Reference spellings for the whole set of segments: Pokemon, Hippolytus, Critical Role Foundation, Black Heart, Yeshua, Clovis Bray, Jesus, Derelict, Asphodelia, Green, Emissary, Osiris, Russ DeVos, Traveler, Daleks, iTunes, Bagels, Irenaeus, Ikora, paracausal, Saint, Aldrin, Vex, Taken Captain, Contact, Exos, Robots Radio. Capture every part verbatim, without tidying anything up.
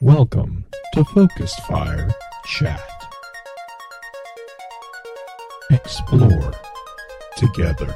Welcome to Focused Fire Chat. Explore together.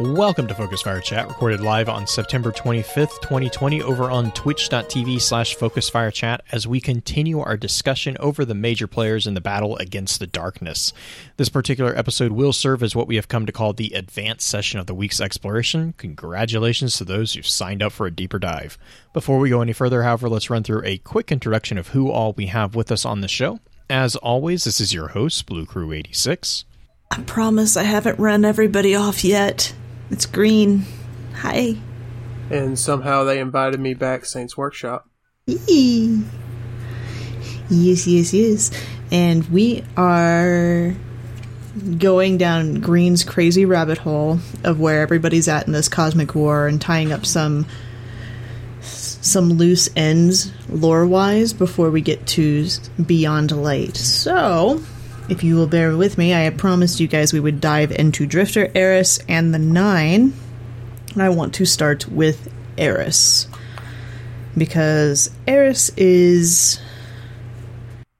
Welcome to Focus Fire Chat, recorded live on September twenty-fifth, twenty twenty, over on twitch.tv slash Focus Fire Chat as we continue our discussion over the major players in the battle against the darkness. This particular episode will serve as what we have come to call the advanced session of the week's exploration. Congratulations to those who've signed up for a deeper dive. Before we go any further, however, let's run through a quick introduction of who all we have with us on the show. As always, this is your host, Blue Crew eighty-six. I promise I haven't run everybody off yet. It's Green. Hi. And somehow they invited me back, Saint's Workshop. Eee. Yes, yes, yes. And we are going down Green's crazy rabbit hole of where everybody's at in this cosmic war and tying up some some loose ends lore-wise before we get to Beyond Light. So... if you will bear with me, I had promised you guys we would dive into Drifter, Eris, and the Nine. And I want to start with Eris. Because Eris is...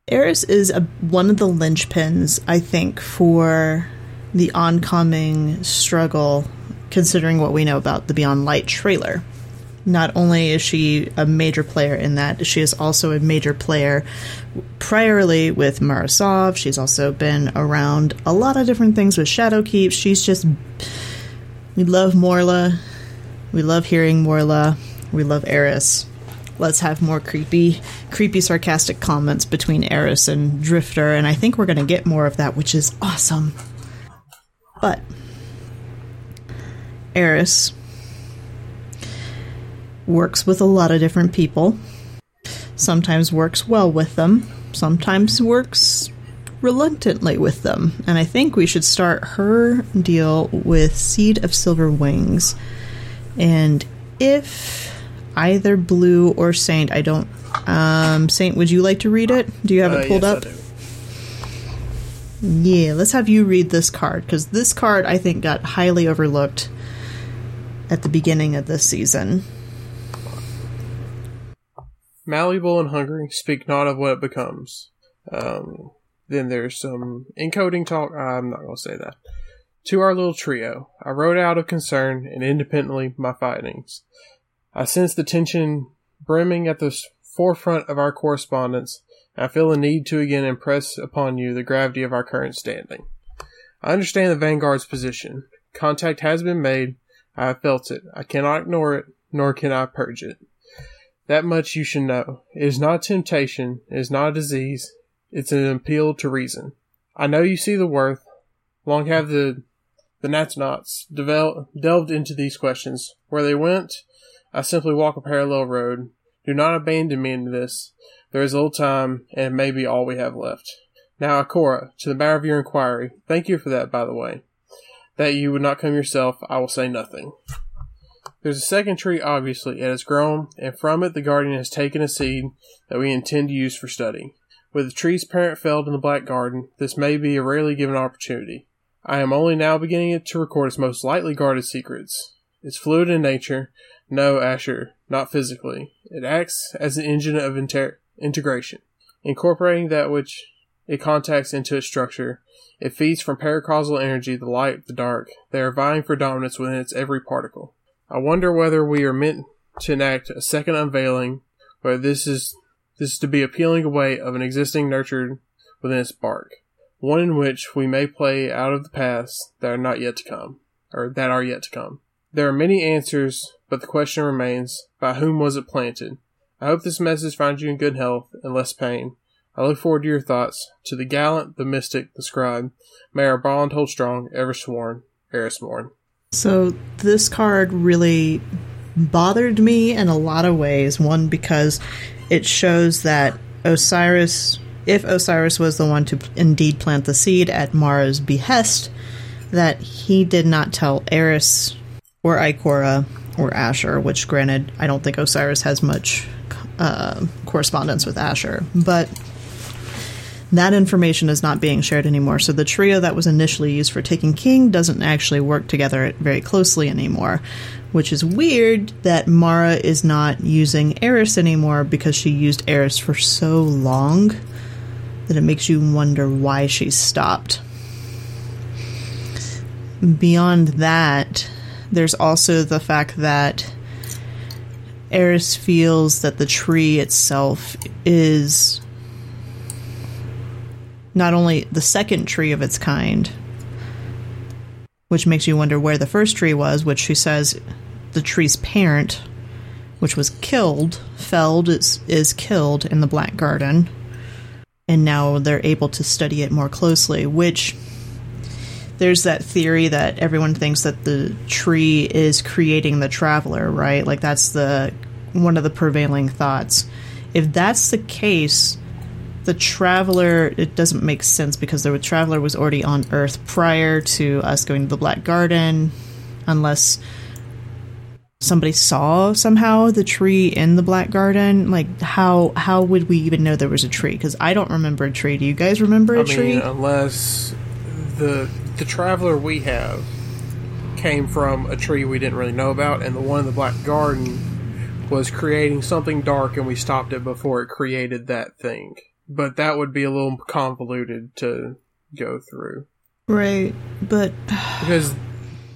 Eris is a, one of the linchpins, I think, for the oncoming struggle, considering what we know about the Beyond Light trailer. Not only is she a major player in that, she is also a major player priorly with Mara Sov. She's also been around a lot of different things with Shadowkeep. She's just... we love Morla. We love hearing Morla. We love Eris. Let's have more creepy, creepy, sarcastic comments between Eris and Drifter, and I think we're going to get more of that, which is awesome. But... Eris... works with a lot of different people. Sometimes works well with them. Sometimes works reluctantly with them. And I think we should start her deal with Seed of Silver Wings. And if either Blue or Saint, I don't... Um, Saint, would you like to read it? Do you have uh, it pulled yes, up? I do. Yeah, let's have you read this card, because this card, I think, got highly overlooked at the beginning of this season. Malleable and hungry, speak not of what it becomes. Um, then there's some encoding talk. I'm not going to say that. To our little trio, I wrote out of concern and independently my findings. I sense the tension brimming at the forefront of our correspondence. I feel a need to again impress upon you the gravity of our current standing. I understand the Vanguard's position. Contact has been made. I have felt it. I cannot ignore it, nor can I purge it. That much you should know. It is not a temptation. It is not a disease. It's an appeal to reason. I know you see the worth. Long have the the Natanauts devel- delved into these questions. Where they went, I simply walk a parallel road. Do not abandon me in this. There is little time, and it may be all we have left. Now, Ikora, to the matter of your inquiry, thank you for that, by the way. That you would not come yourself, I will say nothing. There's a second tree, obviously. It has grown, and from it the Guardian has taken a seed that we intend to use for study. With the tree's parent felled in the Black Garden, this may be a rarely given opportunity. I am only now beginning to record its most lightly guarded secrets. It's fluid in nature. No, Asher, not physically. It acts as an engine of inter- integration, incorporating that which it contacts into its structure. It feeds from paracausal energy, the light, the dark. They are vying for dominance within its every particle. I wonder whether we are meant to enact a second unveiling, whether this is this is to be a peeling away of an existing nurtured within its bark, one in which we may play out of the paths that are not yet to come, or that are yet to come. There are many answers, but the question remains, by whom was it planted? I hope this message finds you in good health and less pain. I look forward to your thoughts. To the gallant, the mystic, the scribe, may our bond hold strong, ever sworn, Eris Morn. So this card really bothered me in a lot of ways. One, because it shows that Osiris, if Osiris was the one to indeed plant the seed at Mara's behest, that he did not tell Eris or Ikora or Asher, which granted, I don't think Osiris has much uh, correspondence with Asher, but that information is not being shared anymore. So the trio that was initially used for Taken King doesn't actually work together very closely anymore, which is weird that Mara is not using Eris anymore, because she used Eris for so long that it makes you wonder why she stopped. Beyond that, there's also the fact that Eris feels that the tree itself is not only the second tree of its kind, which makes you wonder where the first tree was, which she says the tree's parent, which was killed, felled, is, is killed in the Black Garden, and now they're able to study it more closely, which there's that theory that everyone thinks that the tree is creating the Traveler, right? Like, that's the one of the prevailing thoughts. If that's the case, the Traveler, it doesn't make sense, because the Traveler was already on Earth prior to us going to the Black Garden, unless somebody saw somehow the tree in the Black Garden. Like, how how would we even know there was a tree? Because I don't remember a tree. Do you guys remember a I mean, tree? Unless the the Traveler we have came from a tree we didn't really know about, and the one in the Black Garden was creating something dark, and we stopped it before it created that thing. But that would be a little convoluted to go through. Right, but because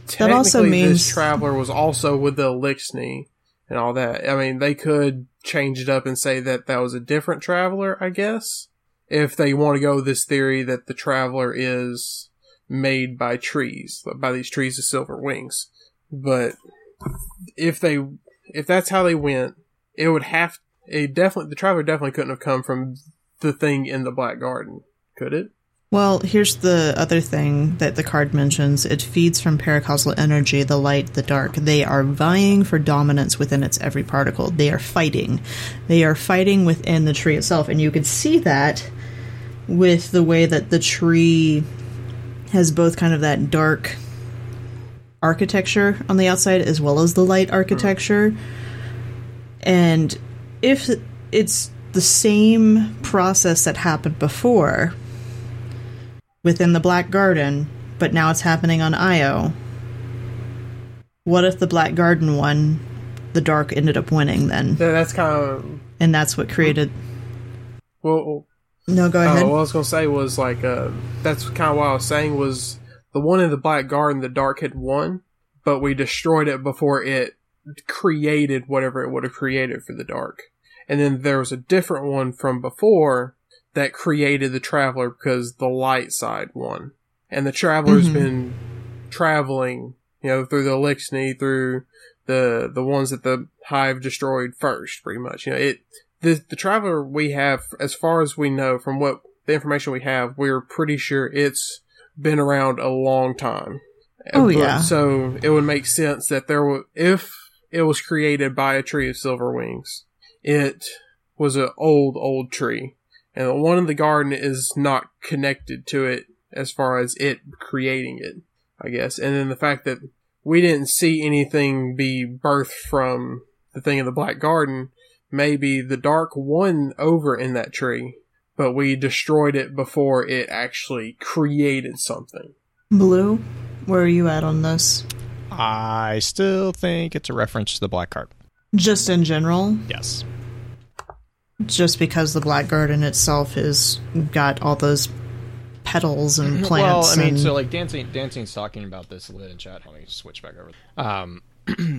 technically also means this Traveler was also with the Eliksni and all that. I mean, they could change it up and say that that was a different Traveler, I guess, if they want to go with this theory that the Traveler is made by trees, by these trees with silver wings. But if they, if that's how they went, it would have, it definitely, the Traveler definitely couldn't have come from the thing in the Black Garden, could it? Well, here's the other thing that the card mentions. It feeds from paracausal energy, the light, the dark. They are vying for dominance within its every particle. They are fighting. They are fighting within the tree itself. And you can see that with the way that the tree has both kind of that dark architecture on the outside as well as the light architecture. Mm. And if it's the same process that happened before within the Black Garden, but now it's happening on Io. What if the Black Garden won? The dark ended up winning then. Yeah, that's kind of, and that's what created. Well, no, go ahead. Uh, what I was gonna say was like uh, that's kind of what I was saying was the one in the Black Garden, the dark had won, but we destroyed it before it created whatever it would have created for the dark. And then there was a different one from before that created the Traveler because the light side won. And the Traveler's mm-hmm. been traveling, you know, through the Eliksni, through the the ones that the Hive destroyed first, pretty much. You know, it the, the Traveler we have, as far as we know, from what the information we have, we're pretty sure it's been around a long time. Oh, but, yeah. So it would make sense that there were, if it was created by a tree of silver wings, it was an old, old tree. And the one in the garden is not connected to it as far as it creating it, I guess. And then the fact that we didn't see anything be birthed from the thing in the Black Garden, maybe the dark won over in that tree, but we destroyed it before it actually created something. Blue, where are you at on this? I still think it's a reference to the Black Heart. Just in general? Yes. Just because the Black Garden itself is got all those petals and plants. Well, I mean, and so like dancing, dancing's talking about this a little bit in chat. Let me switch back over. Um,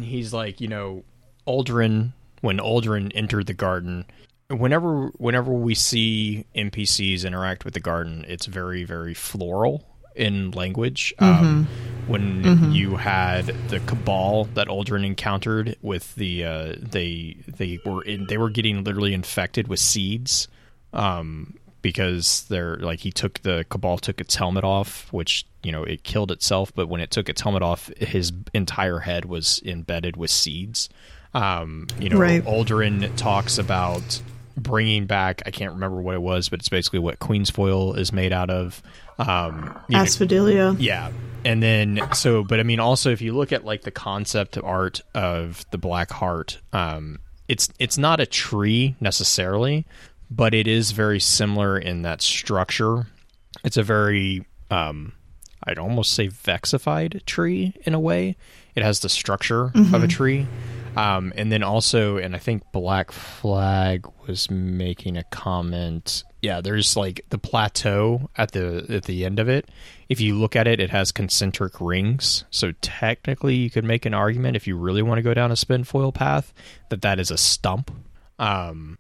he's like, you know, Aldrin. When Aldrin entered the garden, whenever whenever we see N P Cs interact with the garden, it's very very floral in language. Mm-hmm. Um, when mm-hmm. you had the cabal that Aldrin encountered with the uh, they they were in, they were getting literally infected with seeds um, because they're like, he took the Cabal took its helmet off, which, you know, it killed itself, but when it took its helmet off, his entire head was embedded with seeds. Um, you know, right. Aldrin talks about bringing back, I can't remember what it was, but it's basically what Queen's Foil is made out of. Um, Asphodelia. Know, yeah. And then, so, but I mean, also, if you look at like the concept art of the Black Heart, um, it's, it's not a tree necessarily, but it is very similar in that structure. It's a very, um, I'd almost say vexified tree in a way. It has the structure mm-hmm. of a tree. Um, and then also, and I think Black Flag was making a comment. Yeah, there's like the plateau at the at the end of it. If you look at it, it has concentric rings. So technically, you could make an argument, if you really want to go down a spinfoil path, that that is a stump. Um,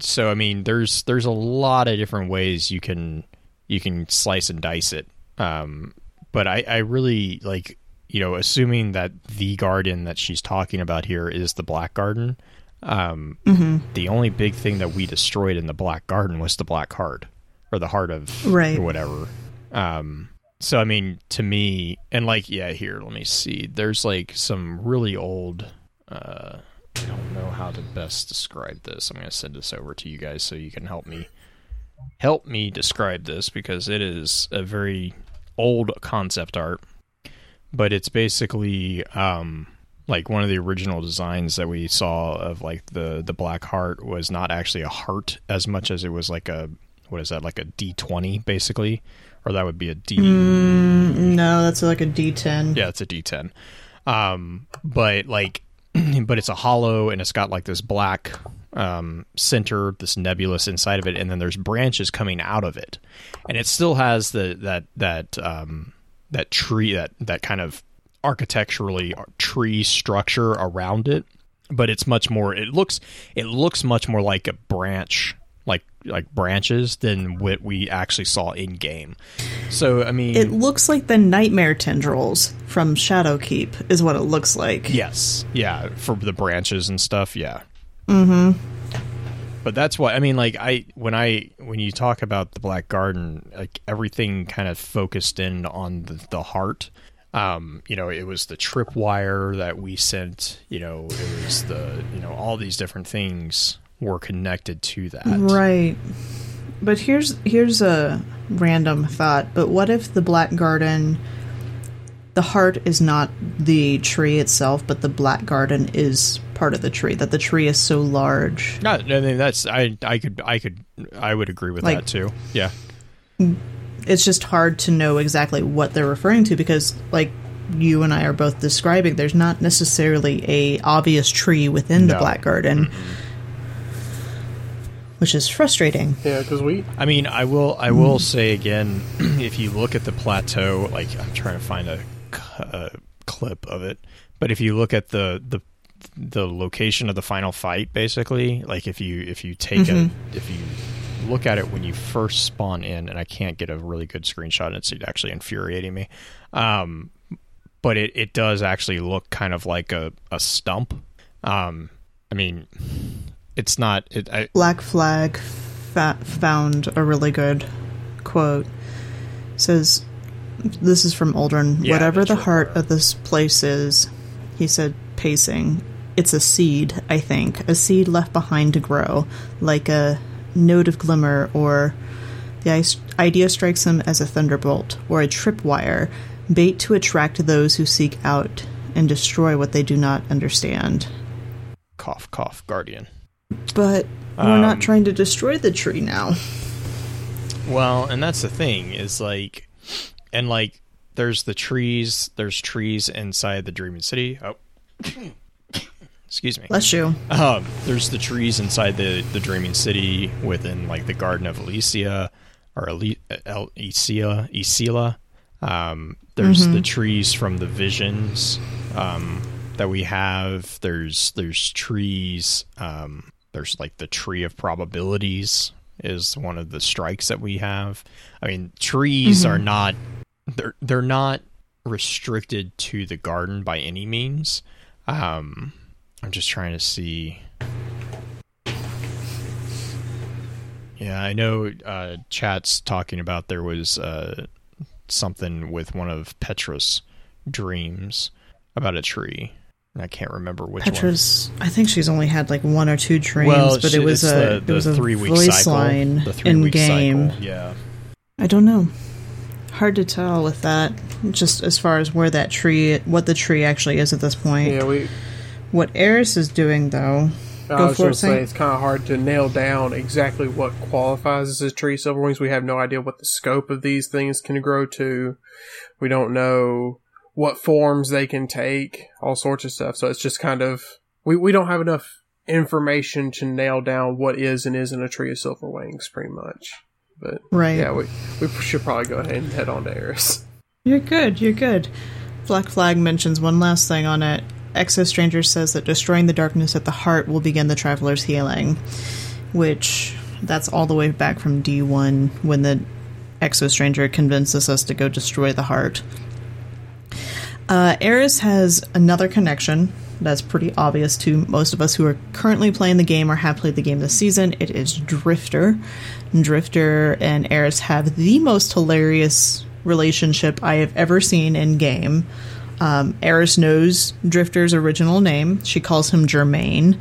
so I mean, there's there's a lot of different ways you can you can slice and dice it. Um, but I, I really like. You know, assuming that the garden that she's talking about here is the Black Garden, um, mm-hmm. the only big thing that we destroyed in the Black Garden was the Black Heart, or the heart of right. or whatever. Um, so, I mean, to me, and like, yeah, here, let me see. There's like some really old, uh, I don't know how to best describe this. I'm going to send this over to you guys so you can help me, help me describe this, because it is a very old concept art. But it's basically um, like one of the original designs that we saw of like the, the Black Heart was not actually a heart as much as it was like a, what is that, like a D twenty basically? Or that would be a D... Mm, no, that's like a D ten. Yeah, it's a D ten. Um, but like, but it's a hollow and it's got like this black um, center, this nebulous inside of it. And then there's branches coming out of it. And it still has the that, that, um, that tree, that, that kind of architecturally tree structure around it, but it's much more, it looks, it looks much more like a branch, like, like branches than what we actually saw in game. So, I mean, it looks like the nightmare tendrils from Shadowkeep is what it looks like. Yes. Yeah. For the branches and stuff. Yeah. Mm-hmm. But that's why, I mean, like, I, when I, when you talk about the Black Garden, like, everything kind of focused in on the, the heart. Um, you know, it was the tripwire that we sent, you know, it was the, you know, all these different things were connected to that. Right. But here's, here's a random thought, but what if the Black Garden, the heart is not the tree itself, but the Black Garden is part of the tree, that the tree is so large. No, I mean, that's I I could I could I would agree with like, that too. Yeah. It's just hard to know exactly what they're referring to because like you and I are both describing, there's not necessarily a obvious tree within no. the Black Garden. Mm-hmm. Which is frustrating. Yeah, cuz we I mean, I will I will mm. say again, if you look at the plateau, like I'm trying to find a uh, clip of it, but if you look at the the the location of the final fight, basically, like if you if you take mm-hmm. a if you look at it when you first spawn in, and I can't get a really good screenshot, and it's actually infuriating me, um but it it does actually look kind of like a a stump. um I mean, it's not it, I, Black Flag fa- found a really good quote. It says, this is from Aldrin, yeah, whatever the right. heart of this place is, he said, pacing, it's a seed, I think, a seed left behind to grow, like a note of glimmer, or the idea strikes him as a thunderbolt, or a tripwire, bait to attract those who seek out and destroy what they do not understand. Cough, cough, guardian. But we're um, not trying to destroy the tree now. Well, and that's the thing, is like, and like, there's the trees, there's trees inside the Dreaming City. Oh. Excuse me. Bless you. Um, there's the trees inside the, the Dreaming City within like the Garden of Elysia or Ely- El- Elysia, Elysia. Um, there's mm-hmm. the trees from the visions um, that we have. There's there's trees. Um, there's like the tree of probabilities is one of the strikes that we have. I mean, trees mm-hmm. are not they're they're not restricted to the garden by any means. Um, I'm just trying to see. Yeah, I know uh, chat's talking about there was uh, something with one of Petra's dreams about a tree. I can't remember which Petra's, one. Petra's, I think she's only had like one or two dreams, well, but she, it was a, the, the it was a voice cycle, line the in game. Cycle, yeah. I don't know. Hard to tell with that, just as far as where that tree, what the tree actually is at this point. Yeah, we. What Eris is doing, though. I go was going to say, it's kind of hard to nail down exactly what qualifies as a tree silver wings. We have no idea what the scope of these things can grow to. We don't know what forms they can take, all sorts of stuff. So it's just kind of, we, we don't have enough information to nail down what is and isn't a tree of silver wings, pretty much. But right. yeah, we, we should probably go ahead and head on to Eris. You're good, you're good. Black Flag mentions one last thing on it. Exo Stranger says that destroying the darkness at the heart will begin the Traveler's healing, which that's all the way back from D one when the Exo Stranger convinces us to go destroy the heart. Uh, Eris has another connection that's pretty obvious to most of us who are currently playing the game or have played the game this season. It is Drifter. Drifter and Eris have the most hilarious relationship I have ever seen in game. Um, Eris knows Drifter's original name. She calls him Jermaine.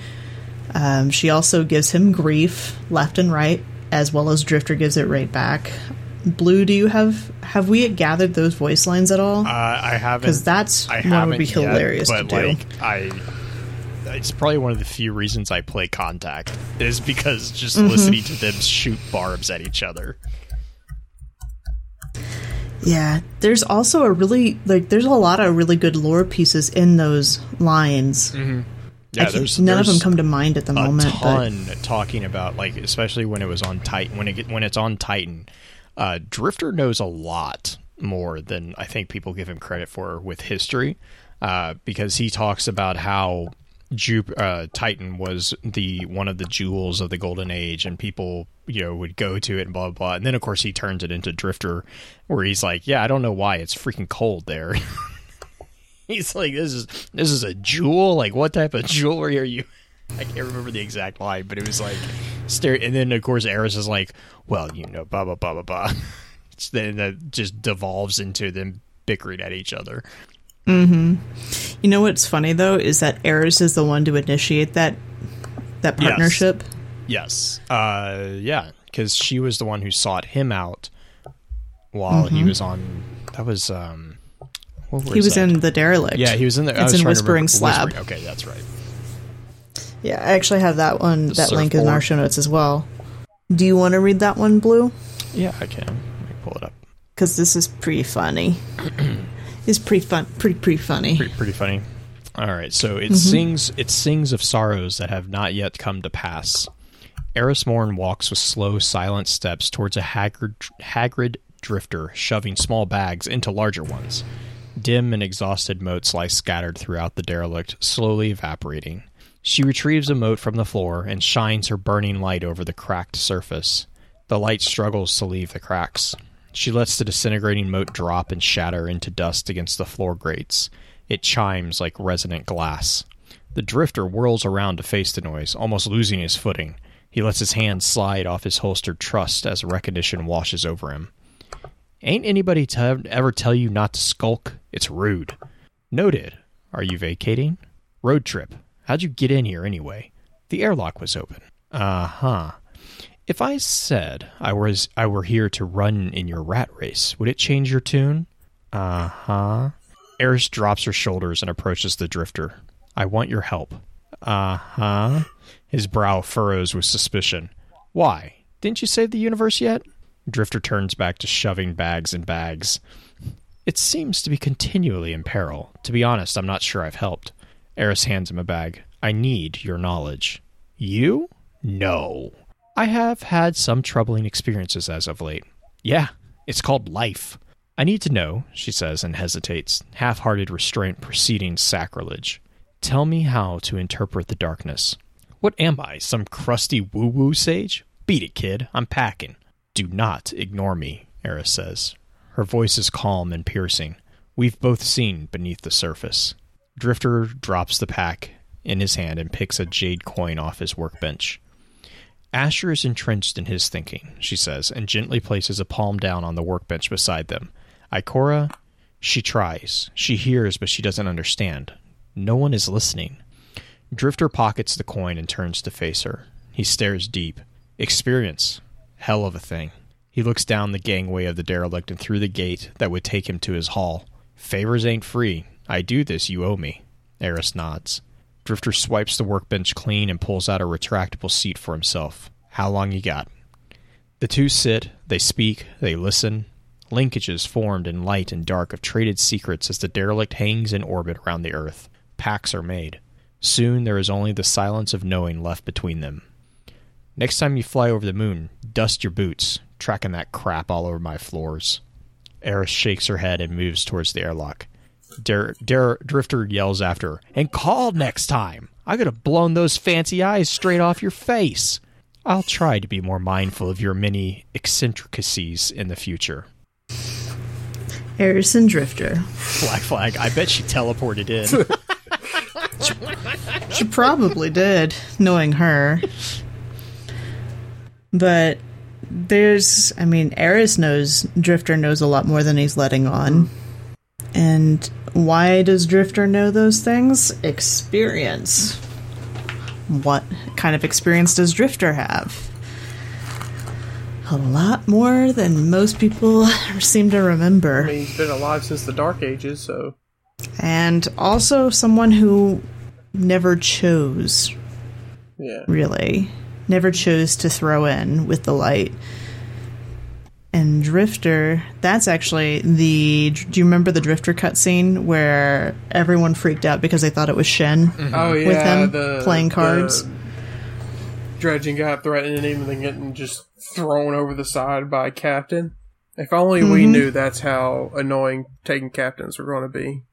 Um, she also gives him grief left and right, as well as Drifter gives it right back. Blue, do you have have we gathered those voice lines at all? Uh, I haven't, because that's I one would be hilarious yet, but to like, do. I, it's probably one of the few reasons I play Contact is because just mm-hmm. listening to them shoot barbs at each other. Yeah, there's also a really like there's a lot of really good lore pieces in those lines. Mm-hmm. Yeah, there's, none there's of them come to mind at the a moment. Ton but. Talking about like especially when it was on Titan when it when it's on Titan, uh, Drifter knows a lot more than I think people give him credit for with history, uh, because he talks about how Jup- uh, Titan was the one of the jewels of the Golden Age, and people, you know, would go to it and blah, blah, blah. And then, of course, he turns it into Drifter, where he's like, yeah, I don't know why it's freaking cold there. He's like, this is this is a jewel? Like, what type of jewelry are you? I can't remember the exact line, but it was like, stare- and then, of course, Eris is like, well, you know, blah, blah, blah, blah, blah. Then that just devolves into them bickering at each other. Mm-hmm. You know what's funny, though, is that Eris is the one to initiate that that partnership. Yes. yes. Uh, yeah, because she was the one who sought him out while mm-hmm. he was on... That was... Um, what was he was that? in the Derelict. Yeah, he was in the... It's I was in Whispering Slab. Whispering. Okay, that's right. Yeah, I actually have that one, the that link board. in our show notes as well. Do you want to read that one, Blue? Yeah, I can. Let me pull it up. Because this is pretty funny. Is pretty fun, pretty pretty funny. Pretty, pretty funny. All right, so it mm-hmm. sings. It sings of sorrows that have not yet come to pass. Eris Morn walks with slow, silent steps towards a haggard, haggard drifter, shoving small bags into larger ones. Dim and exhausted motes lie scattered throughout the derelict, slowly evaporating. She retrieves a mote from the floor and shines her burning light over the cracked surface. The light struggles to leave the cracks. She lets the disintegrating mote drop and shatter into dust against the floor grates. It chimes like resonant glass. The drifter whirls around to face the noise, almost losing his footing. He lets his hand slide off his holstered trust as recognition washes over him. Ain't anybody t- ever tell you not to skulk? It's rude. Noted. Are you vacating? Road trip. How'd you get in here anyway? The airlock was open. Uh-huh. If I said I was I were here to run in your rat race, would it change your tune? Uh-huh. Eris drops her shoulders and approaches the drifter. I want your help. Uh-huh. His brow furrows with suspicion. Why? Didn't you save the universe yet? Drifter turns back to shoving bags and bags. It seems to be continually in peril. To be honest, I'm not sure I've helped. Eris hands him a bag. I need your knowledge. You? No. I have had some troubling experiences as of late. Yeah, it's called life. I need to know, she says and hesitates, half-hearted restraint preceding sacrilege. Tell me how to interpret the darkness. What am I, some crusty woo-woo sage? Beat it, kid. I'm packing. Do not ignore me, Eris says. Her voice is calm and piercing. We've both seen beneath the surface. Drifter drops the pack in his hand and picks a jade coin off his workbench. Asher is entrenched in his thinking, she says, and gently places a palm down on the workbench beside them. Ikora, she tries. She hears, but she doesn't understand. No one is listening. Drifter pockets the coin and turns to face her. He stares deep. Experience. Hell of a thing. He looks down the gangway of the derelict and through the gate that would take him to his hall. Favors ain't free. I do this, you owe me. Eris nods. Drifter swipes the workbench clean and pulls out a retractable seat for himself. How long you got? The two sit, they speak, they listen. Linkages formed in light and dark of traded secrets as the derelict hangs in orbit around the earth. Pacts are made. Soon there is only the silence of knowing left between them. Next time you fly over the moon, dust your boots. Tracking that crap all over my floors. Eris shakes her head and moves towards the airlock. Der- Der- Drifter yells after her, and call next time! I could have blown those fancy eyes straight off your face! I'll try to be more mindful of your many eccentricities in the future. Eris and Drifter. Black Flag, I bet she teleported in. She probably did, knowing her. But there's, I mean, Eris knows Drifter knows a lot more than he's letting on. Mm. And why does Drifter know those things? Experience. What kind of experience does Drifter have? A lot more than most people seem to remember. I mean, he's been alive since the Dark Ages, so... And also someone who never chose. Yeah. Really. Never chose to throw in with the light. And Drifter, that's actually the... Do you remember the Drifter cutscene where everyone freaked out because they thought it was Shen? Mm-hmm. Oh, yeah. With him the, playing cards? The dredging guy threatening him and then getting just thrown over the side by Captain. If only mm-hmm. we knew that's how annoying Taken Captains were going to be.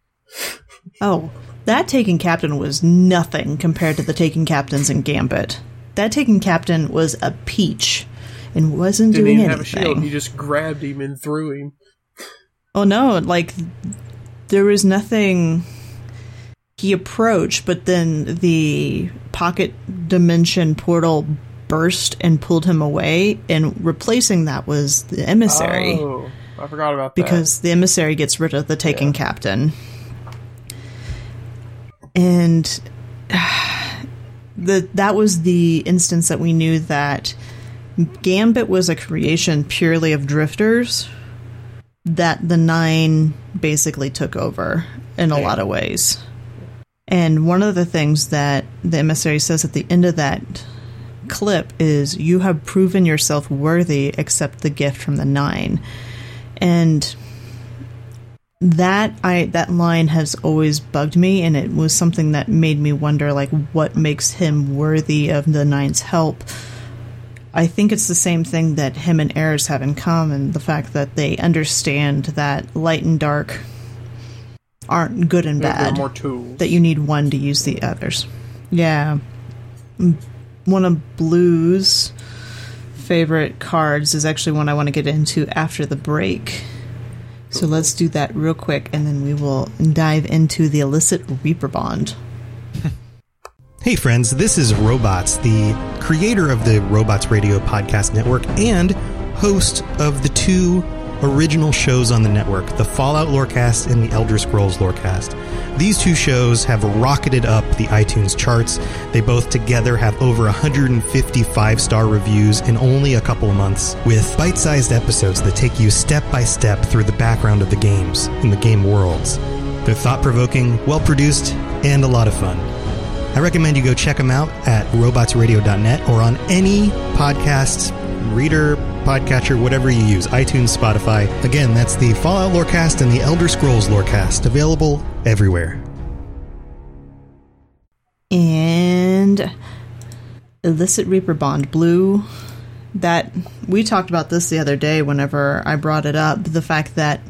Oh, that Taken Captain was nothing compared to the Taken Captains in Gambit. That Taken Captain was a peach. And wasn't Didn't doing even anything. Have a shield. You just grabbed him and threw him. Oh no! Like there was nothing. He approached, but then the pocket dimension portal burst and pulled him away. And replacing that was the emissary. Oh, I forgot about that. Because the emissary gets rid of the Taken yeah. Captain. And the that was the instance that we knew that. Gambit was a creation purely of drifters that the Nine basically took over in a lot of ways. And one of the things that the emissary says at the end of that clip is, you have proven yourself worthy, accept the gift from the Nine. And that I that line has always bugged me, and it was something that made me wonder, like, what makes him worthy of the Nine's help? I think it's the same thing that him and Eris have in common, the fact that they understand that light and dark aren't good and bad, more tools. That you need one to use the others. Yeah. One of Blue's favorite cards is actually one I want to get into after the break. So let's do that real quick, and then we will dive into the illicit Reaper Bond. Hey friends, this is Robots, the creator of the Robots Radio podcast network and host of the two original shows on the network, the Fallout Lorecast and the Elder Scrolls Lorecast. These two shows have rocketed up the iTunes charts. They both together have over one hundred fifty five-star reviews in only a couple of months, with bite-sized episodes that take you step-by-step through the background of the games and the game worlds. They're thought-provoking, well-produced, and a lot of fun. I recommend you go check them out at robots radio dot net or on any podcast, reader, podcatcher, whatever you use, iTunes, Spotify. Again, that's the Fallout Lorecast and the Elder Scrolls Lorecast, available everywhere. And Illicit Reaper Bond Blue, that we talked about this the other day whenever I brought it up, the fact that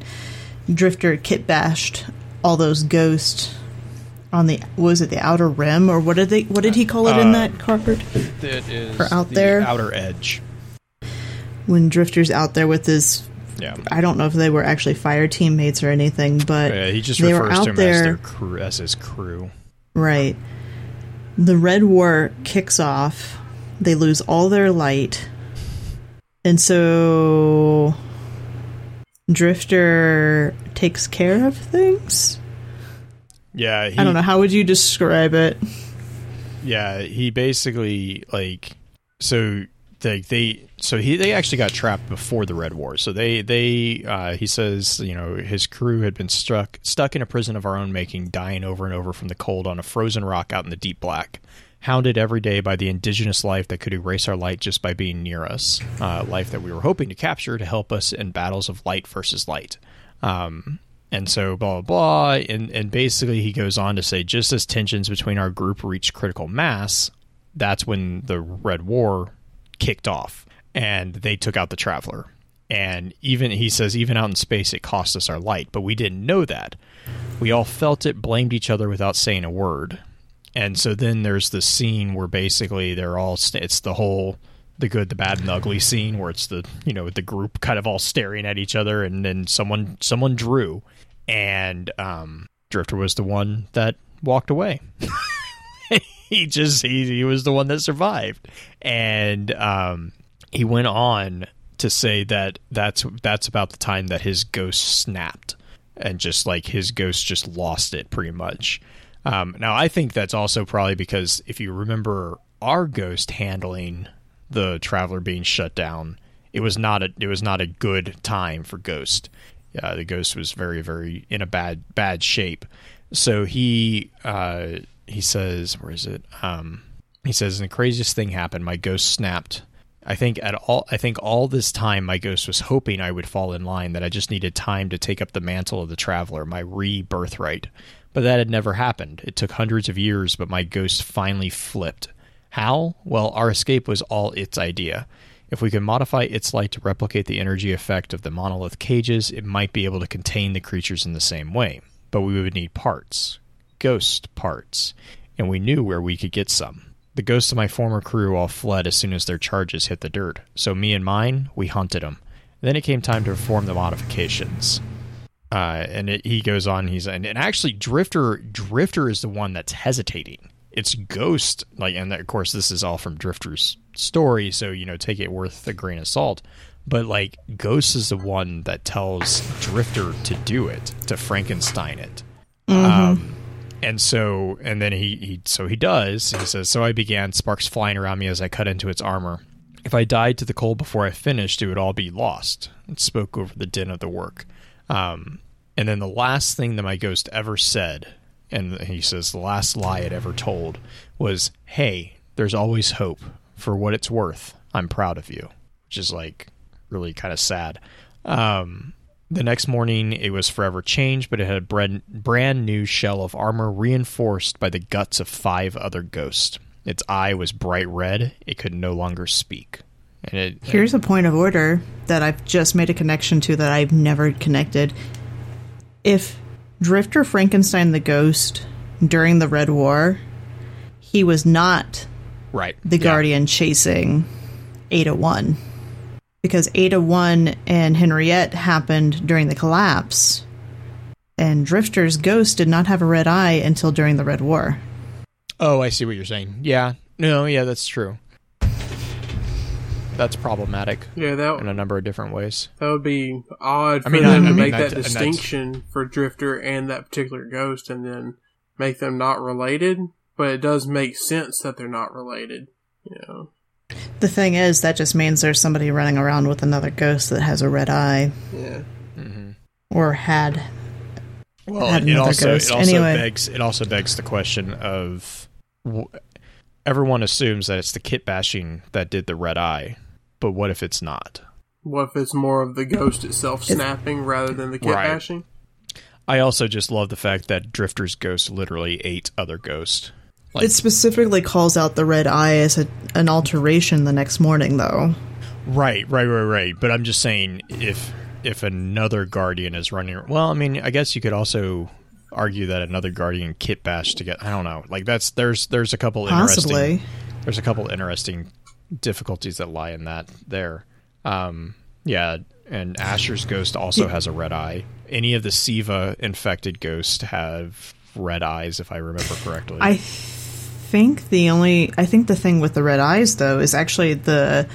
Drifter kitbashed all those ghosts on the, was it the Outer Rim, or what did they? What did he call it in that uh, Crawford? It is or out the there? Outer Edge. When Drifter's out there with his, yeah. I don't know if they were actually fire teammates or anything, but yeah, he just they refers were out to him there, as, their crew, as his crew. Right. The Red War kicks off, They lose all their light. And so Drifter takes care of things? Yeah. He, I don't know. How would you describe it? Yeah, he basically, like... So... They, they so he they actually got trapped before the Red War. So they they uh, he says, you know, his crew had been stuck stuck in a prison of our own making, dying over and over from the cold on a frozen rock out in the deep black, hounded every day by the indigenous life that could erase our light just by being near us, uh, life that we were hoping to capture to help us in battles of light versus light. Um, and so blah, blah, blah. And, and basically he goes on to say, just as tensions between our group reached critical mass, that's when the Red War kicked off and they took out the Traveler. And even he says, even out in space, it cost us our light, but we didn't know that. We all felt it, blamed each other without saying a word. And so then there's this scene where basically they're all, it's the whole, the good, the bad, and the ugly scene where it's the, you know, the group kind of all staring at each other. And then someone, someone drew and, um, Drifter was the one that walked away. He just, he, he was the one that survived. And um, he went on to say that that's, that's about the time that his ghost snapped and just like his ghost just lost it pretty much. Um, now, I think that's also probably because if you remember our ghost handling the Traveler being shut down, it was not a, it was not a good time for Ghost. Uh, the Ghost was very, very in a bad, bad shape. So he, uh, He says, where is it? Um, he says, and the craziest thing happened. My ghost snapped. I think at all, I think all this time my ghost was hoping I would fall in line, that I just needed time to take up the mantle of the Traveler, my re-birthright. But that had never happened. It took hundreds of years, but my ghost finally flipped. How? Well, our escape was all its idea. If we could modify its light to replicate the energy effect of the monolith cages, it might be able to contain the creatures in the same way. But we would need parts. Ghost parts, and we knew where we could get some. The ghosts of my former crew all fled as soon as their charges hit the dirt, so me and mine, we hunted them. And then it came time to perform the modifications. Uh, and it, he goes on, he's and, and actually Drifter Drifter is the one that's hesitating. It's Ghost, like, and that, of course this is all from Drifter's story, so you know, take it with a grain of salt. But like Ghost is the one that tells Drifter to do it, to Frankenstein it. Mm-hmm. Um And so, and then he, he, so he does, he says, so I began, sparks flying around me as I cut into its armor. If I died to the cold before I finished, it would all be lost. It spoke over the din of the work. Um, and then the last thing that my ghost ever said, and he says the last lie it ever told, was, hey, there's always hope. For what it's worth, I'm proud of you. Which is like really kind of sad. Um... The next morning, it was forever changed, but it had a brand, brand new shell of armor reinforced by the guts of five other ghosts. Its eye was bright red. It could no longer speak. And it, Here's it, a point of order that I've just made a connection to that I've never connected. If Drifter Frankenstein the Ghost during the Red War, he was not right. the yeah. Guardian chasing eight oh one. Because eight oh one and Henriette happened during the collapse, and Drifter's ghost did not have a red eye until during the Red War. Oh, I see what you're saying. Yeah. No, yeah, that's true. That's problematic. Yeah, that, in a number of different ways. That would be odd for I mean, them I, I to mean, make that, that distinction for Drifter and that particular ghost and then make them not related, but it does make sense that they're not related, you know. The thing is, that just means there's somebody running around with another ghost that has a red eye. Yeah. Mm-hmm. Or had. Well, had it, also, ghost. it also anyway. begs it also begs the question of everyone assumes that it's the kit bashing that did the red eye, but what if it's not? What if it's more of the ghost itself snapping it's, rather than the kit right. bashing? I also just love the fact that Drifter's ghost literally ate other ghosts. Like, it specifically calls out the red eye as a, an alteration the next morning, though. Right, right, right, right. But I'm just saying, if if another Guardian is running... Well, I mean, I guess you could also argue that another Guardian kit bashed to get... I don't know. Like, that's there's there's a couple Possibly. interesting... There's a couple interesting difficulties that lie in that there. Um, yeah, and Asher's ghost also yeah. has a red eye. Any of the SIVA-infected ghosts have red eyes, if I remember correctly. I... think the only I think the thing with the red eyes though is actually the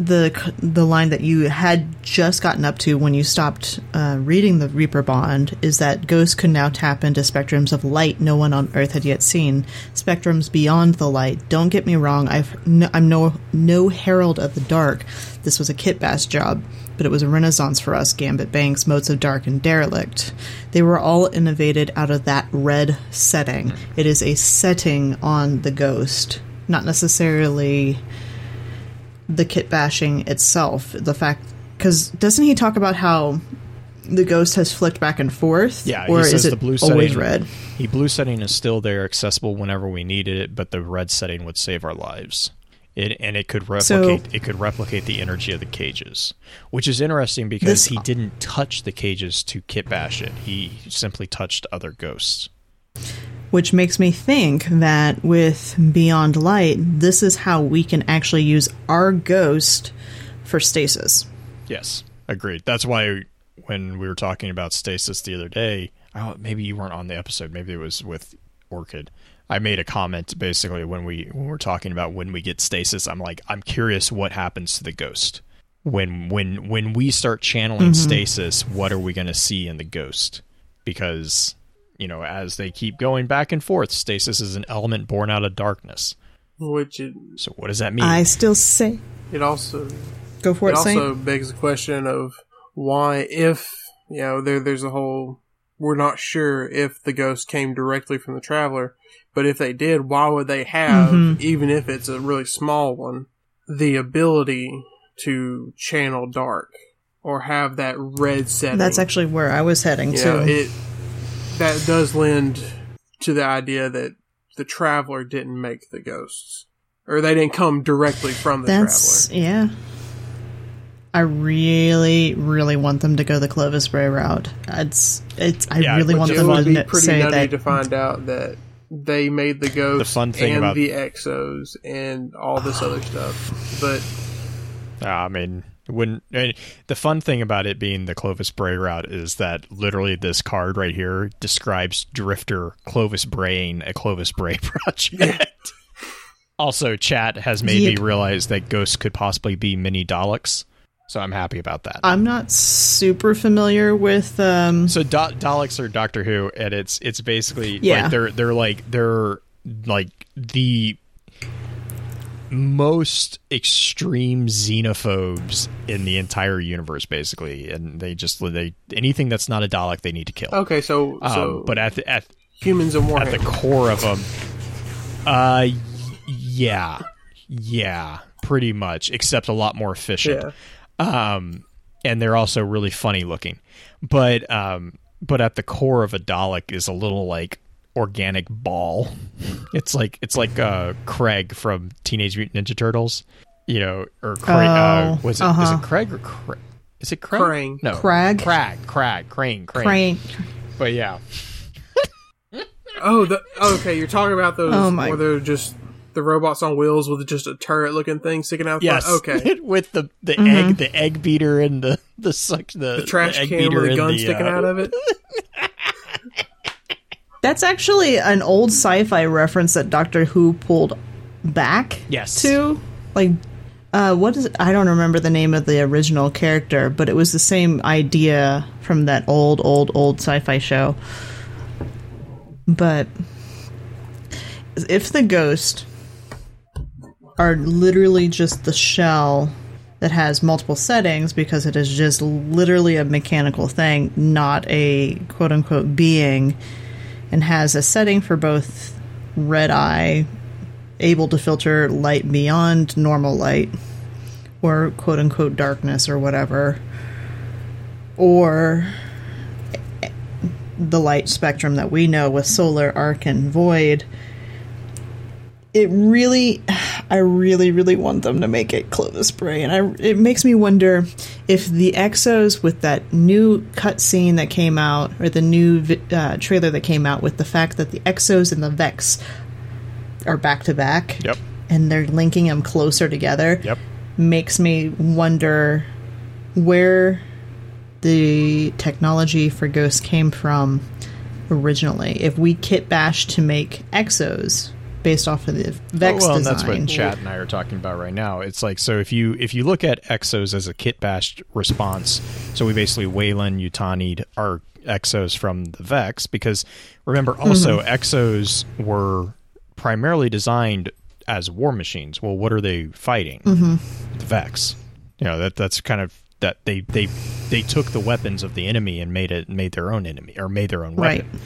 the the line that you had just gotten up to when you stopped uh, reading the Reaper Bond, is that ghosts could now tap into spectrums of light no one on Earth had yet seen, spectrums beyond the light. Don't get me wrong, I've no, I'm no no herald of the dark. This was a kitbash job, but it was a renaissance for us. Gambit, Banks, Motes of Dark, and Derelict. They were all innovated out of that red setting. It is a setting on the ghost, not necessarily the kit bashing itself. The fact, because doesn't he talk about how the ghost has flicked back and forth? Yeah, or is it the blue setting, always red? The blue setting is still there, accessible whenever we needed it, but the red setting would save our lives. It and it could replicate. So, it could replicate the energy of the cages, which is interesting because this, he didn't touch the cages to kit bash it. He simply touched other ghosts. Which makes me think that with Beyond Light, this is how we can actually use our ghost for stasis. Yes, agreed. That's why when we were talking about stasis the other day, oh, maybe you weren't on the episode. Maybe it was with Orchid. I made a comment basically when we when we're talking about when we get stasis. I'm like, I'm curious what happens to the ghost when when when we start channeling mm-hmm. stasis. What are we going to see in the ghost? Because, you know, as they keep going back and forth, stasis is an element born out of darkness. Which it, so what does that mean? I still say it also go for it. It also Saint. begs the question of why, if you know, there there's a whole we're not sure if the ghost came directly from the Traveler, but if they did, why would they have mm-hmm. even if it's a really small one, the ability to channel dark or have that red setting? That's actually where I was heading you too. Know, it, That does lend to the idea that the Traveler didn't make the ghosts. Or they didn't come directly from the That's, Traveler. Yeah. I really, really want them to go the Clovis Bray route. It's, it's, I yeah, really want them to say that. It would be pretty nutty to find out that they made the ghosts the and about, the Exos and all this uh, other stuff. But I mean... When and the fun thing about it being the Clovis Bray route is that literally this card right here describes Drifter Clovis Braying a Clovis Bray project. Yeah. Also, chat has made yeah. me realize that ghosts could possibly be mini Daleks, so I'm happy about that. I'm not super familiar with um. So Do- Daleks are Doctor Who, and it's it's basically yeah. like they're they're like they're like the most extreme xenophobes in the entire universe, basically, and they just they anything that's not a Dalek they need to kill. Okay, so, um, so but at the at humans and Warhammer. At the core of them, uh, yeah, yeah, pretty much, except a lot more efficient. Yeah. Um, and they're also really funny looking, but um, but at the core of a Dalek is a little like organic ball. It's like it's like uh Craig from Teenage Mutant Ninja Turtles, you know, or Craig, oh, uh, was it uh-huh. is it Craig or Cra- is it Craig? Crane. No, Craig, Craig, Craig, Crane, Crane. Crane. But yeah. oh, the, okay. You're talking about those oh where they're just the robots on wheels with just a turret looking thing sticking out. Yes. Front? Okay. With the, the mm-hmm. egg the egg beater and the the the, the trash the egg can with a gun the, sticking uh, out of it. That's actually an old sci-fi reference that Doctor Who pulled back yes. to. Like, uh, what is it? I don't remember the name of the original character, but it was the same idea from that old, old, old sci-fi show. But if the ghosts are literally just the shell that has multiple settings because it is just literally a mechanical thing, not a quote-unquote being, and has a setting for both red eye, able to filter light beyond normal light, or quote-unquote darkness or whatever, or the light spectrum that we know with solar, arc, and void. It really, I really, really want them to make it Clovis Bray, and I, it makes me wonder if the Exos with that new cutscene that came out, or the new uh, trailer that came out, with the fact that the Exos and the Vex are back to back, yep, and they're linking them closer together, yep, makes me wonder where the technology for ghosts came from originally. If we kit bash to make Exos based off of the Vex well, well, design. Well, and that's what Chad and I are talking about right now. It's like, so if you if you look at Exos as a kit-bashed response, so we basically Wayland, Yutani'd our Exos from the Vex, because remember also mm-hmm. Exos were primarily designed as war machines. Well, what are they fighting? Mm-hmm. The Vex. You know, that that's kind of that they, they they took the weapons of the enemy and made it made their own enemy or made their own weapon.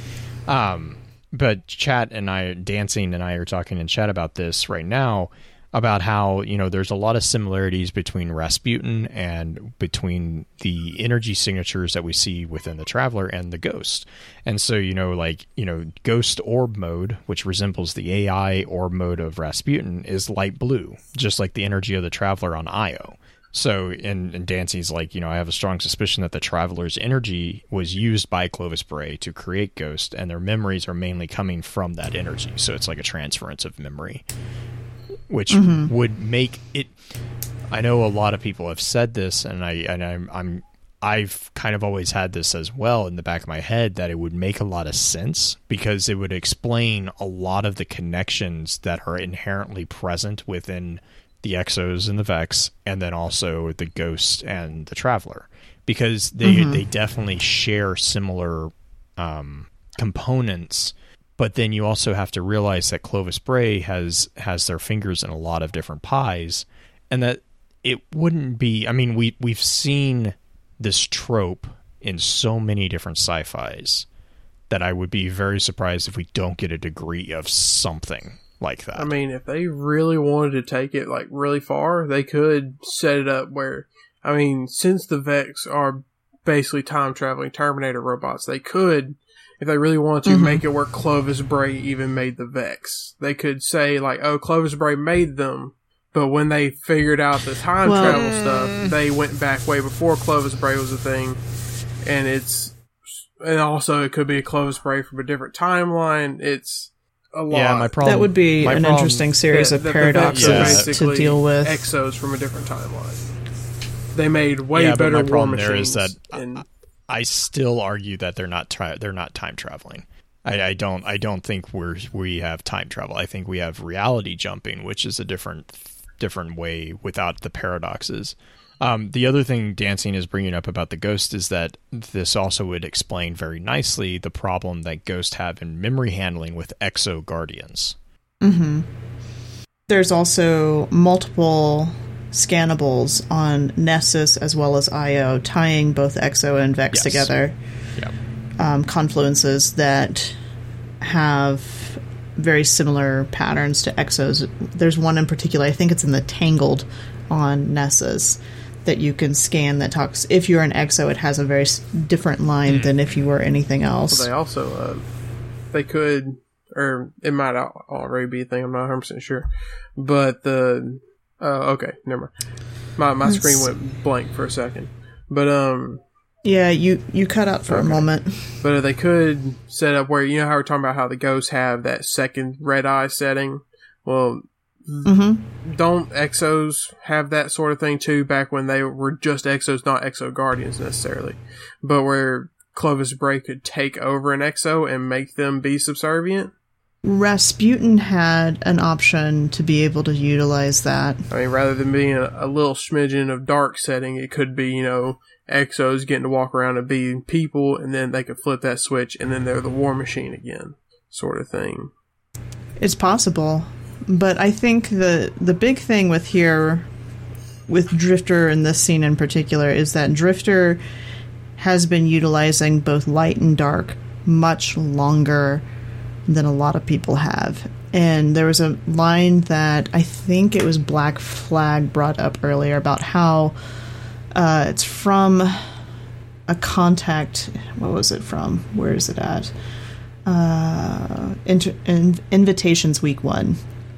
Right. Um, but Chat and I, Dancing and I are talking in chat about this right now, about how, you know, there's a lot of similarities between Rasputin and between the energy signatures that we see within the Traveler and the Ghost. And so, you know, like, you know, Ghost orb mode, which resembles the A I orb mode of Rasputin, is light blue, just like the energy of the Traveler on Io. So, and, and Dancy's like, you know, I have a strong suspicion that the Traveler's energy was used by Clovis Bray to create Ghost, and their memories are mainly coming from that energy. So it's like a transference of memory, which mm-hmm. would make it. I know a lot of people have said this, and I and I'm, I'm I've kind of always had this as well in the back of my head, that it would make a lot of sense, because it would explain a lot of the connections that are inherently present within the Exos and the Vex, and then also the Ghost and the Traveler, because they mm-hmm. they definitely share similar um, components. But then you also have to realize that Clovis Bray has has their fingers in a lot of different pies, and that it wouldn't be. I mean, we we've seen this trope in so many different sci-fis that I would be very surprised if we don't get a degree of something like that. I mean, if they really wanted to take it like really far, they could set it up where, I mean, since the Vex are basically time traveling Terminator robots, they could, if they really wanted to, mm-hmm. make it where Clovis Bray even made the Vex. They could say like, oh, Clovis Bray made them, but when they figured out the time well, travel stuff, they went back way before Clovis Bray was a thing. And it's, and also it could be a Clovis Bray from a different timeline. It's a lot. Yeah, my problem, that would be an problem, interesting series the, of the, paradoxes yeah. to deal with. Exos from a different timeline. They made way yeah, better. But my problem there is that I, I still argue that they're not tri- they're not time traveling. I, I don't I don't think we're we have time travel. I think we have reality jumping, which is a different different way without the paradoxes. Um, the other thing Dancing is bringing up about the Ghost is that this also would explain very nicely the problem that Ghosts have in memory handling with Exo Guardians. Mm-hmm. There's also multiple scannables on Nessus as well as I O, tying both Exo and Vex yes. together. Yep. Um, confluences that have very similar patterns to Exos. There's one in particular, I think it's in the Tangled on Nessus, that you can scan that talks. If you're an Exo, it has a very different line mm. than if you were anything else. Well, they also, uh, they could, or it might already be a thing, I'm not one hundred percent sure. But the, uh, okay, never mind. My, my screen went blank for a second. But, um... yeah, you, you cut out for okay. a moment. But they could set up where, you know how we're talking about how the Ghosts have that second red eye setting? Well, mm-hmm. don't Exos have that sort of thing too, back when they were just Exos, not Exo Guardians necessarily, but where Clovis Bray could take over an Exo and make them be subservient? Rasputin had an option to be able to utilize that. I mean, rather than being a, a little smidgen of dark setting, it could be, you know, Exos getting to walk around and be people, and then they could flip that switch and then they're the war machine again, sort of thing. It's possible. But I think the the big thing with here, with Drifter in this scene in particular, is that Drifter has been utilizing both light and dark much longer than a lot of people have. And there was a line that I think it was Black Flag brought up earlier about how uh, it's from a Contact. What was it from? Where is it at? Uh, inter- in- Invitations Week one.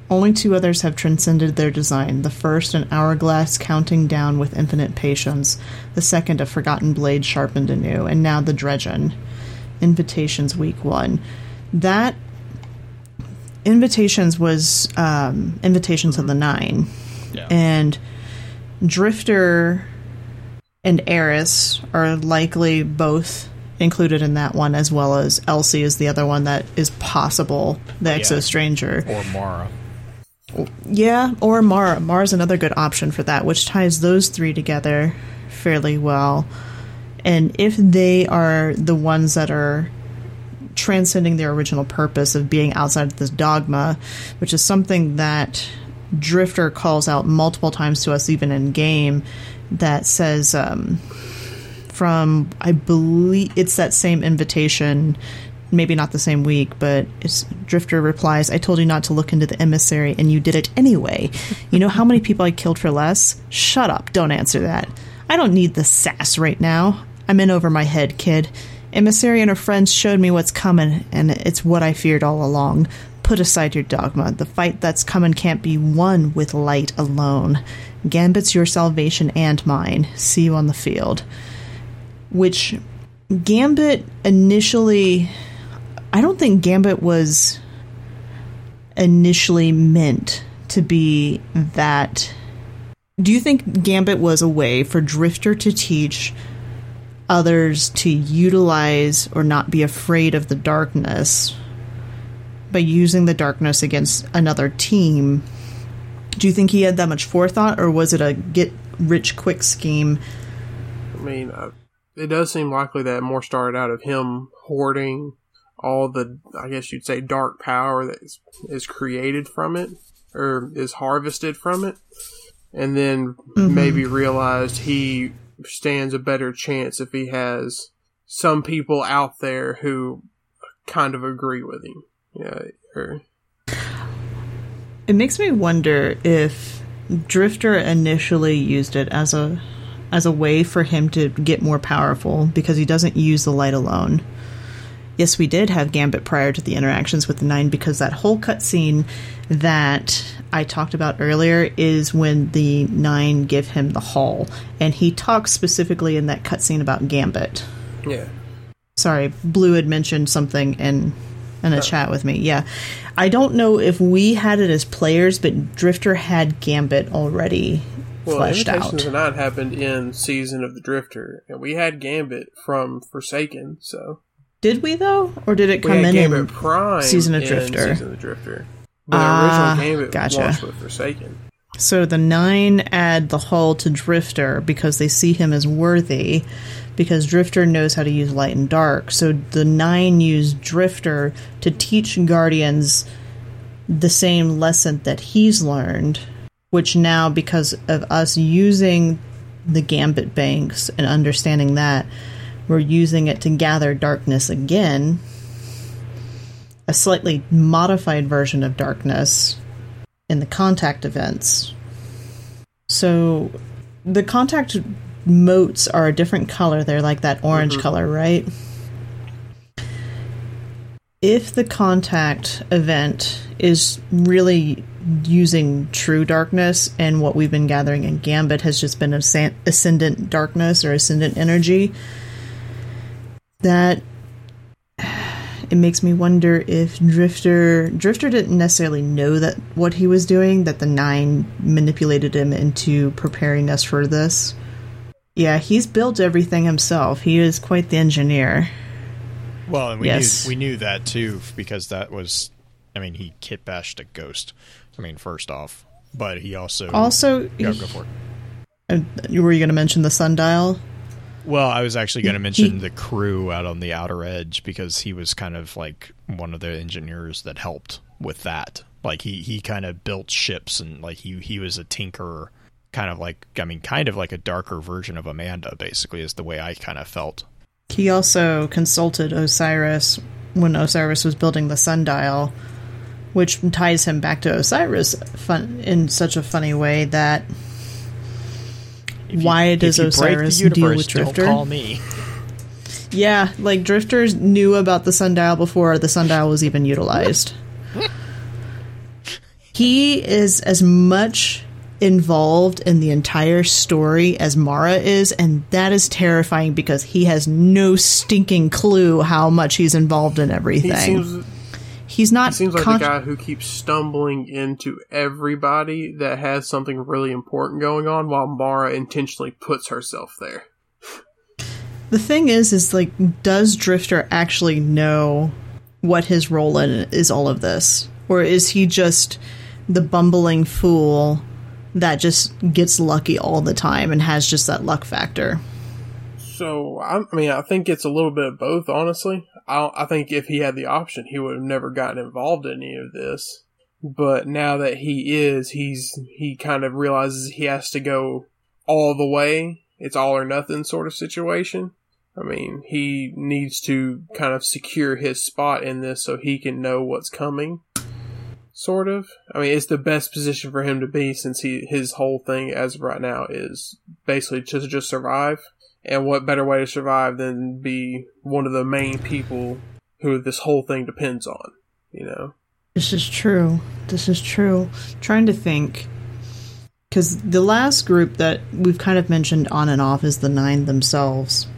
Only two others have transcended their design. The first, an hourglass counting down with infinite patience. The second, a forgotten blade sharpened anew. And now the Dredgen. Invitations Week one. That Invitations was um, Invitations of the Nine. Yeah. And Drifter and Eris are likely both included in that one, as well as Elsie is the other one that is possible, the Exo yeah. Stranger. Or Mara. Yeah, or Mara. Mara's another good option for that, which ties those three together fairly well. And if they are the ones that are transcending their original purpose of being outside of this dogma, which is something that Drifter calls out multiple times to us, even in game, that says um, from, I believe it's that same invitation, maybe not the same week, but it's, Drifter replies, "I told you not to look into the emissary and you did it anyway. You know how many people I killed for less? Shut up, don't answer that. I don't need the sass right now. I'm in over my head, kid. Emissary and her friends showed me what's coming, and it's what I feared all along. Put aside your dogma. The fight that's coming can't be won with light alone. Gambit's your salvation and mine. See you on the field." Which Gambit initially... I don't think Gambit was initially meant to be that... Do you think Gambit was a way for Drifter to teach... others to utilize or not be afraid of the darkness by using the darkness against another team? Do you think he had that much forethought, or was it a get rich quick scheme? I mean, it does seem likely that more started out of him hoarding all the, I guess you'd say, dark power that is, is created from it or is harvested from it, and then mm-hmm. maybe realized he stands a better chance if he has some people out there who kind of agree with him. Yeah, or... It makes me wonder if Drifter initially used it as a as a way for him to get more powerful, because he doesn't use the light alone. Yes, we did have Gambit prior to the interactions with the Nine, because that whole cutscene that I talked about earlier is when the Nine give him the haul, and he talks specifically in that cutscene about Gambit. Yeah. Sorry, Blue had mentioned something in in a oh. chat with me. Yeah. I don't know if we had it as players, but Drifter had Gambit already well, fleshed out. Well, Invitations of the Nine happened in Season of the Drifter, and we had Gambit from Forsaken, so... Did we, though? Or did it come in in Prime Season of Drifter? Season of the Drifter. But uh, the original Gambit gotcha. launched with Forsaken. So the Nine add the hull to Drifter because they see him as worthy, because Drifter knows how to use light and dark. So the Nine use Drifter to teach Guardians the same lesson that he's learned, which now, because of us using the Gambit banks and understanding that, we're using it to gather darkness again. A slightly modified version of darkness in the Contact events. So the Contact motes are a different color. They're like that orange mm-hmm. color, right? If the Contact event is really using true darkness, and what we've been gathering in Gambit has just been ascendant darkness or ascendant energy... that it makes me wonder if Drifter Drifter didn't necessarily know that what he was doing, that the Nine manipulated him into preparing us for this. Yeah, he's built everything himself. He is quite the engineer. Well, and we yes. knew, we knew that too, because that was, I mean, he kitbashed a ghost. I mean, first off, but he also also yeah, he, go for it. Were you going to mention the sundial? Well, I was actually going to mention the crew out on the outer edge, because he was kind of like one of the engineers that helped with that. Like he, he kind of built ships, and like he, he was a tinkerer, kind of like, I mean, kind of like a darker version of Amanda, basically, is the way I kind of felt. He also consulted Osiris when Osiris was building the sundial, which ties him back to Osiris fun, in such a funny way that... You, why does Osiris universe, deal with Drifter? Don't call me. Yeah, like Drifters knew about the sundial before the sundial was even utilized. He is as much involved in the entire story as Mara is, and that is terrifying because he has no stinking clue how much he's involved in everything. He seems, he's not. He seems like con- the guy who keeps stumbling into everybody that has something really important going on, while Mara intentionally puts herself there. The thing is, is like, does Drifter actually know what his role in it is all of this? Or is he just the bumbling fool that just gets lucky all the time and has just that luck factor? So, I mean, I think it's a little bit of both, honestly. I, I think if he had the option, he would have never gotten involved in any of this. But now that he is, he's he kind of realizes he has to go all the way. It's all or nothing sort of situation. I mean, he needs to kind of secure his spot in this so he can know what's coming, sort of. I mean, it's the best position for him to be, since he his whole thing as of right now is basically just just survive. And what better way to survive than be one of the main people who this whole thing depends on, you know? This is true. This is true. I'm trying to think. Because the last group that we've kind of mentioned on and off is the Nine themselves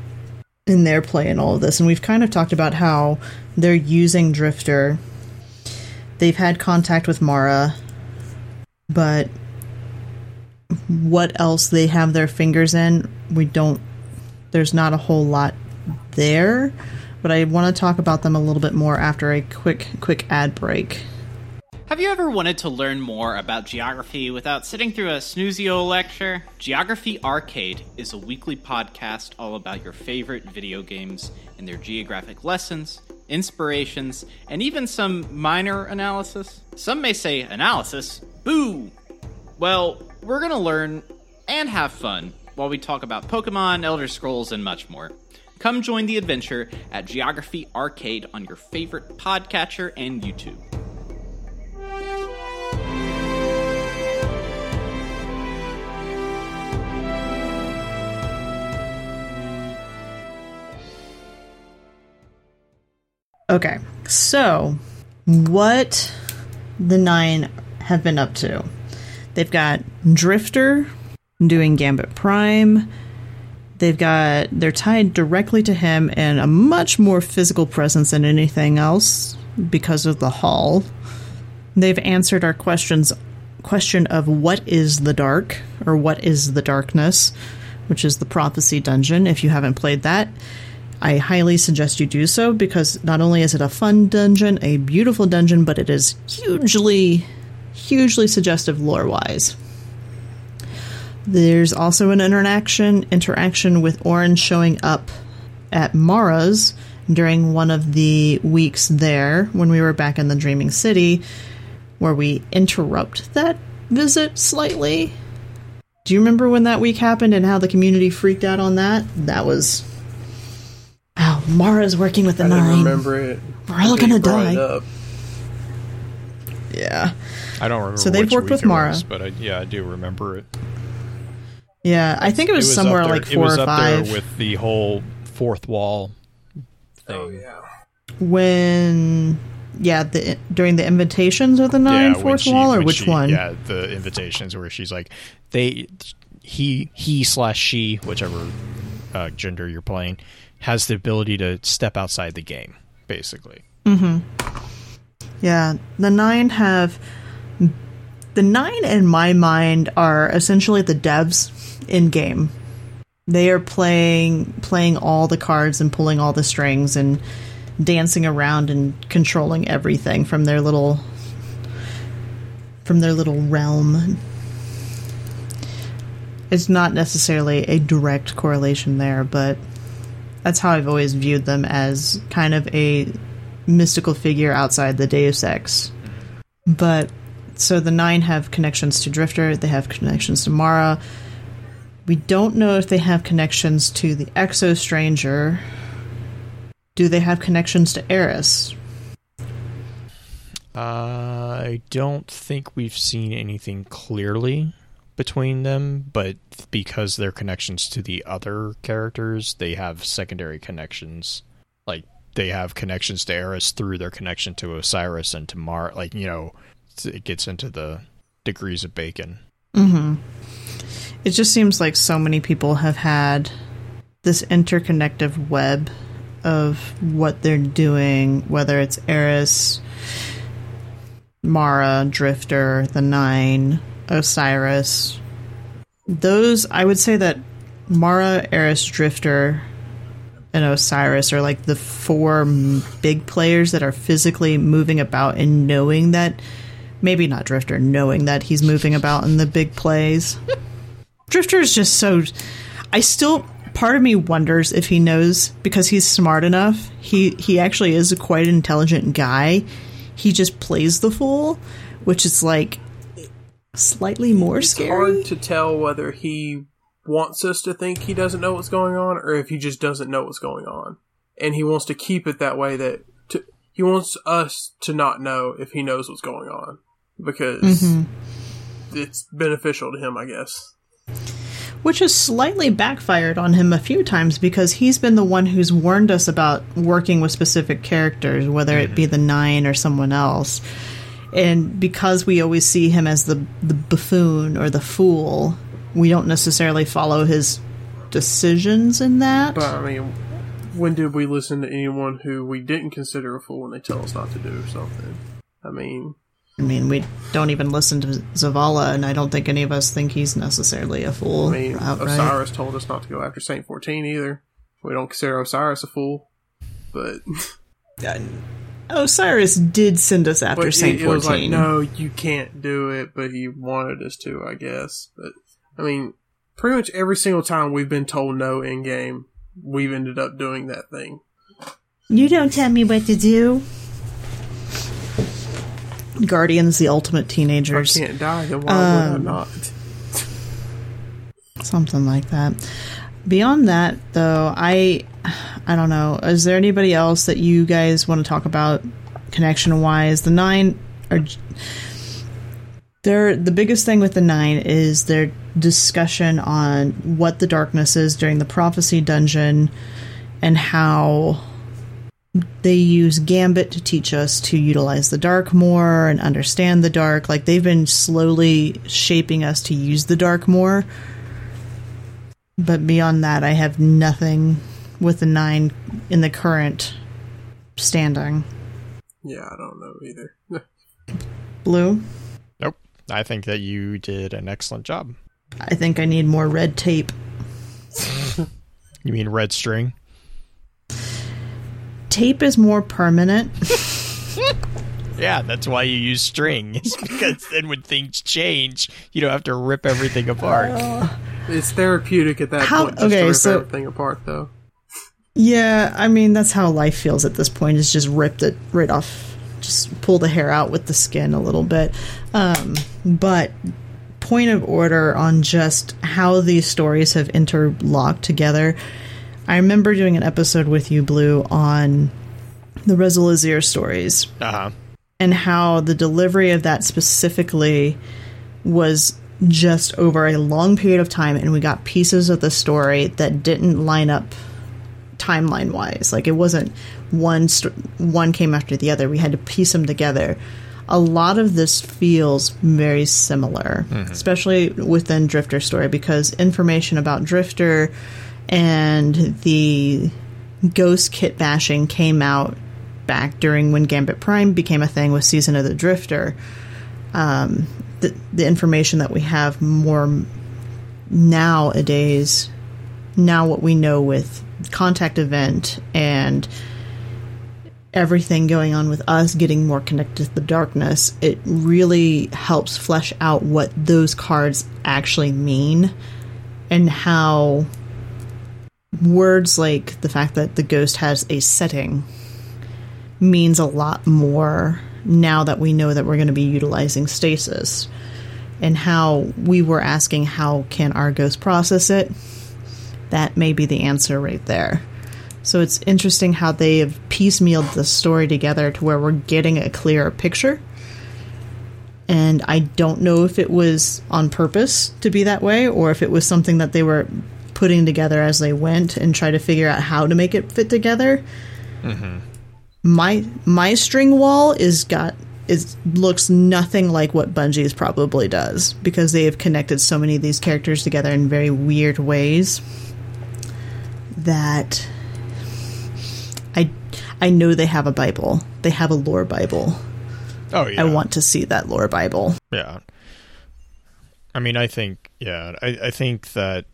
in their play in all of this. And we've kind of talked about how they're using Drifter. They've had contact with Mara. But what else they have their fingers in, we don't... There's not a whole lot there. But I want to talk about them a little bit more after a quick, quick ad break. Have you ever wanted to learn more about geography without sitting through a snoozy old lecture? Geography Arcade is a weekly podcast all about your favorite video games and their geographic lessons, inspirations, and even some minor analysis. Some may say analysis, boo! Well, we're going to learn and have fun while we talk about Pokemon, Elder Scrolls, and much more. Come join the adventure at Geography Arcade on your favorite podcatcher and YouTube. Okay, so what the Nine have been up to. They've got Drifter doing Gambit Prime. They've got, they're tied directly to him and a much more physical presence than anything else because of the Hall. They've answered our questions, question of what is the dark, or what is the darkness, which is the Prophecy Dungeon. If you haven't played that, I highly suggest you do so, because not only is it a fun dungeon, a beautiful dungeon, but it is hugely, hugely suggestive lore-wise. There's also an interaction interaction with Orin showing up at Mara's during one of the weeks there when we were back in the Dreaming City, where we interrupt that visit slightly. Do you remember when that week happened and how the community freaked out on that? That was... Oh, Mara's working with the I Nine. I remember it. We're all gonna die. Yeah. I don't remember. So they've worked with Mara, was, but I, yeah, I do remember it. Yeah, I think it was, it was somewhere there, like four or five. It was up there with the whole fourth wall thing. Oh yeah. When yeah, the during the invitations of the Nine, yeah, fourth she, wall, or which she, one? Yeah, the invitations where she's like, they, he, he slash she, whichever uh, gender you're playing, has the ability to step outside the game, basically. Mm-hmm. Yeah, the Nine have... The Nine, in my mind, are essentially the devs in-game. They are playing playing all the cards and pulling all the strings and dancing around and controlling everything from their little... from their little realm. It's not necessarily a direct correlation there, but... That's how I've always viewed them, as kind of a mystical figure outside the Deus Ex. But, so the Nine have connections to Drifter, they have connections to Mara. We don't know if they have connections to the Exo Stranger. Do they have connections to Eris? Uh, I don't think we've seen anything clearly between them, but because their connections to the other characters, they have secondary connections. Like, they have connections to Eris through their connection to Osiris and to Mara. Like, you know, it gets into the degrees of bacon. Mm-hmm. It just seems like so many people have had this interconnective web of what they're doing, whether it's Eris, Mara, Drifter, the Nine... Osiris. Those, I would say that Mara, Eris, Drifter, and Osiris are like the four big players that are physically moving about and knowing that, maybe not Drifter, knowing that he's moving about in the big plays. Drifter is just so, I still, part of me wonders if he knows, because he's smart enough. He, he actually is quite an intelligent guy. He just plays the fool, which is like slightly more it's scary. It's hard to tell whether he wants us to think he doesn't know what's going on, or if he just doesn't know what's going on, and he wants to keep it that way. That to, he wants us to not know if he knows what's going on, because mm-hmm. it's beneficial to him, I guess. Which has slightly backfired on him a few times, because he's been the one who's warned us about working with specific characters, whether it be the Nine or someone else. And because we always see him as the the buffoon or the fool, we don't necessarily follow his decisions in that. But, I mean, when did we listen to anyone who we didn't consider a fool when they tell us not to do something? I mean... I mean, we don't even listen to Zavala, and I don't think any of us think he's necessarily a fool. I mean, outright. Osiris told us not to go after Saint fourteen either. We don't consider Osiris a fool, but... Osiris did send us after Saint fourteen. It was like, no, you can't do it, but he wanted us to, I guess, but... I mean, pretty much every single time we've been told no in game, we've ended up doing that thing. You don't tell me what to do. Guardians, the ultimate teenagers. I can't die, then why um, would I not? Something like that. Beyond that, though, I, I don't know. Is there anybody else that you guys want to talk about connection-wise? The Nine are... They're, the biggest thing with the Nine is their discussion on what the darkness is during the prophecy dungeon, and how they use Gambit to teach us to utilize the dark more and understand the dark. Like, they've been slowly shaping us to use the dark more. But beyond that, I have nothing with the Nine in the current standing. Yeah, I don't know either. Blue? I think that you did an excellent job. I think I need more red tape. You mean red string? Tape is more permanent. Yeah, that's why you use string. It's because then when things change, you don't have to rip everything apart. Uh, it's therapeutic at that how, point, just okay, to rip so, everything apart, though. Yeah, I mean, that's how life feels at this point, is just ripped it right off. Just pull the hair out with the skin a little bit. Um, but point of order on just how these stories have interlocked together. I remember doing an episode with you, Blue, on the Resolazir stories. Uh-huh. And how the delivery of that specifically was just over a long period of time, and we got pieces of the story that didn't line up timeline-wise. Like, it wasn't one st- one came after the other. We had to piece them together. A lot of this feels very similar, mm-hmm. especially within Drifter's story, because information about Drifter and the ghost kit bashing came out back during when Gambit Prime became a thing with Season of the Drifter. Um, the, the information that we have more nowadays, now what we know with Contact event and everything going on with us getting more connected to the darkness, it really helps flesh out what those cards actually mean, and how words like the fact that the ghost has a setting means a lot more now that we know that we're going to be utilizing stasis, and how we were asking how can our ghost process it. That may be the answer right there. So it's interesting how they have piecemealed the story together to where we're getting a clearer picture. And I don't know if it was on purpose to be that way, or if it was something that they were putting together as they went and try to figure out how to make it fit together. Mm-hmm. My my string wall is got is looks nothing like what Bungie's probably does, because they have connected so many of these characters together in very weird ways. That I I know they have a Bible. They have a lore Bible. Oh, yeah. I want to see that lore Bible. Yeah. I mean, I think, yeah, I, I think that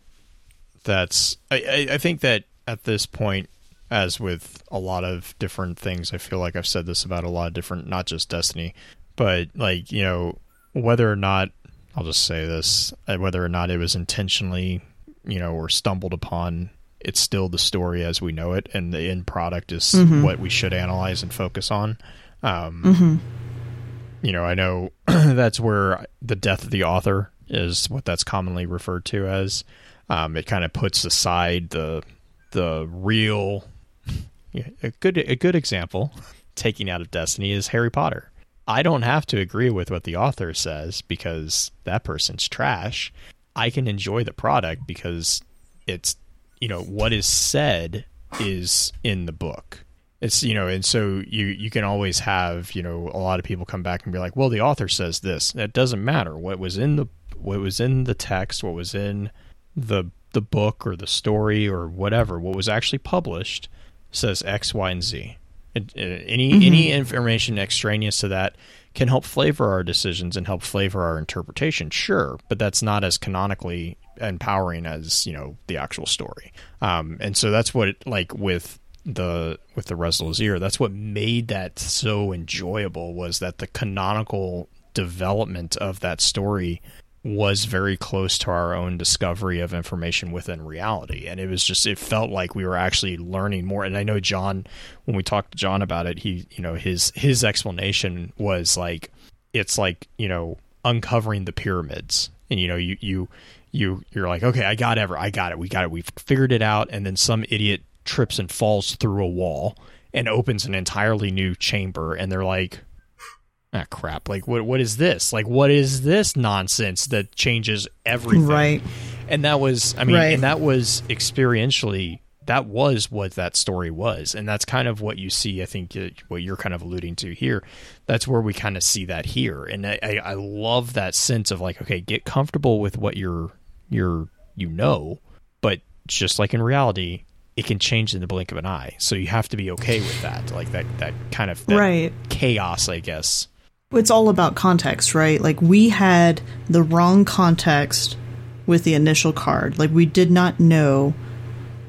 that's, I, I, I think that at this point, as with a lot of different things. I feel like I've said this about a lot of different, not just Destiny, but like, you know, whether or not, I'll just say this, whether or not it was intentionally, you know, or stumbled upon, it's still the story as we know it, and the end product is mm-hmm. what we should analyze and focus on. Um, mm-hmm. You know, I know that's where the death of the author is what that's commonly referred to as. Um, it kind of puts aside the the real. A good a good example taking out of Destiny is Harry Potter. I don't have to agree with what the author says because that person's trash. I can enjoy the product because it's, you know, what is said is in the book. It's, you know, and so you, you can always have, you know, a lot of people come back and be like, well, the author says this. That doesn't matter. What was in the, what was in the text, what was in the, the book or the story or whatever, what was actually published says X, Y, and Z. Any mm-hmm. any information extraneous to that can help flavor our decisions and help flavor our interpretation, sure, but that's not as canonically empowering as, you know, the actual story. Um, and so that's what it, like with the with the Resolzir, that's what made that so enjoyable, was that the canonical development of that story was very close to our own discovery of information within reality. And it was just, it felt like we were actually learning more. And I know John, when we talked to John about it, he, you know, his, his explanation was like, it's like, you know, uncovering the pyramids. And, you know, you, you, you, you're like, okay, I got ever, I got it. We got it. We've figured it out. And then some idiot trips and falls through a wall and opens an entirely new chamber. And they're like, ah, crap. Like, what? What is this? Like, what is this nonsense that changes everything? Right. And that was, I mean, right. and that was experientially, that was what that story was. And that's kind of what you see, I think, what you're kind of alluding to here. That's where we kind of see that here. And I, I, I love that sense of like, okay, get comfortable with what you're, you're, you know, but just like in reality, it can change in the blink of an eye. So you have to be okay with that. Like that, that kind of that right. chaos, I guess. It's all about context, right? Like, we had the wrong context with the initial card. Like, we did not know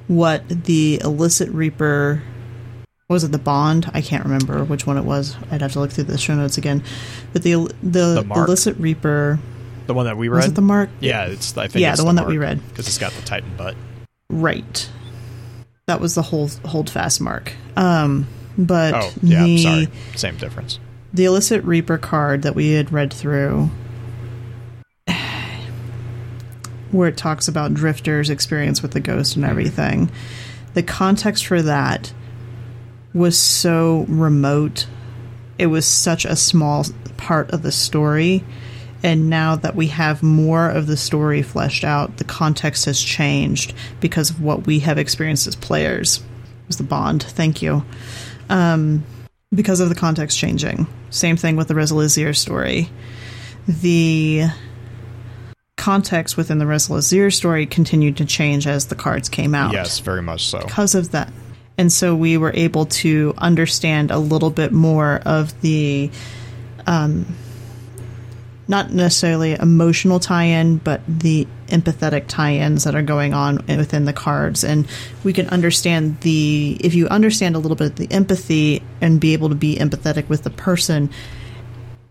what the Illicit Reaper, was it the Bond? I can't remember which one it was. I'd have to look through the show notes again. But the the, the Illicit Reaper, the one that we read, was it the Mark? Yeah, it's I think yeah, it's the, the one mark, that we read, because it's got the Titan butt. Right, that was the whole hold fast mark. Um, but oh yeah, the, sorry, same difference. The Illicit Reaper card that we had read through, where it talks about Drifter's experience with the ghost and everything, the context for that was so remote. It was such a small part of the story. And now that we have more of the story fleshed out, the context has changed because of what we have experienced as players. It was the Bond. Thank you. Um... Because of the context changing. Same thing with the Resolzir story. The context within the Resolzir story continued to change as the cards came out. Yes, very much so. Because of that. And so we were able to understand a little bit more of the, um, not necessarily emotional tie-in, but the empathetic tie-ins that are going on within the cards. And we can understand the, if you understand a little bit of the empathy and be able to be empathetic with the person,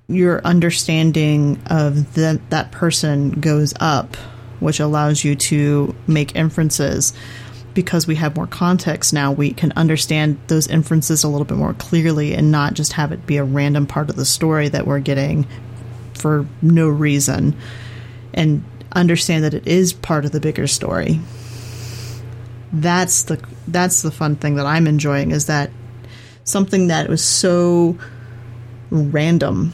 your understanding of the, that person goes up, which allows you to make inferences. Because we have more context now, we can understand those inferences a little bit more clearly and not just have it be a random part of the story that we're getting for no reason, and understand that it is part of the bigger story. That's the that's the fun thing that I'm enjoying, is that something that was so random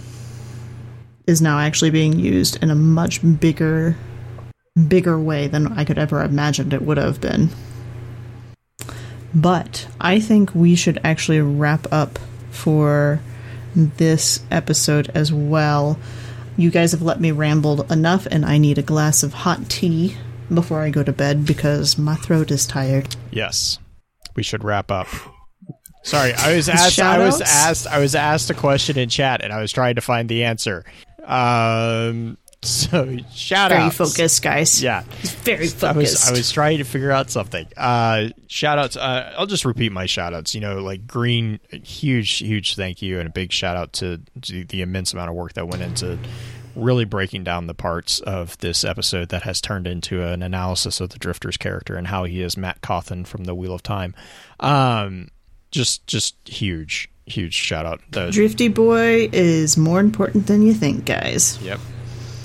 is now actually being used in a much bigger bigger way than I could ever imagined it would have been. But I think we should actually wrap up for this episode as well. You guys have let me ramble enough, and I need a glass of hot tea before I go to bed because my throat is tired. Yes, we should wrap up. Sorry, I was asked. I was asked. I was asked a question in chat, and I was trying to find the answer. Um, So shout out. Very outs. Focused, guys. Yeah. He's very focused. I was, I was trying to figure out something. Uh, shout outs. Uh, I'll just repeat my shout outs. You know, like Green, huge, huge thank you and a big shout out to, to the immense amount of work that went into really breaking down the parts of this episode that has turned into an analysis of the Drifter's character and how he is Matt Cawthon from The Wheel of Time. Um, just, just huge, huge shout out. The Drifty boy is more important than you think, guys. Yep.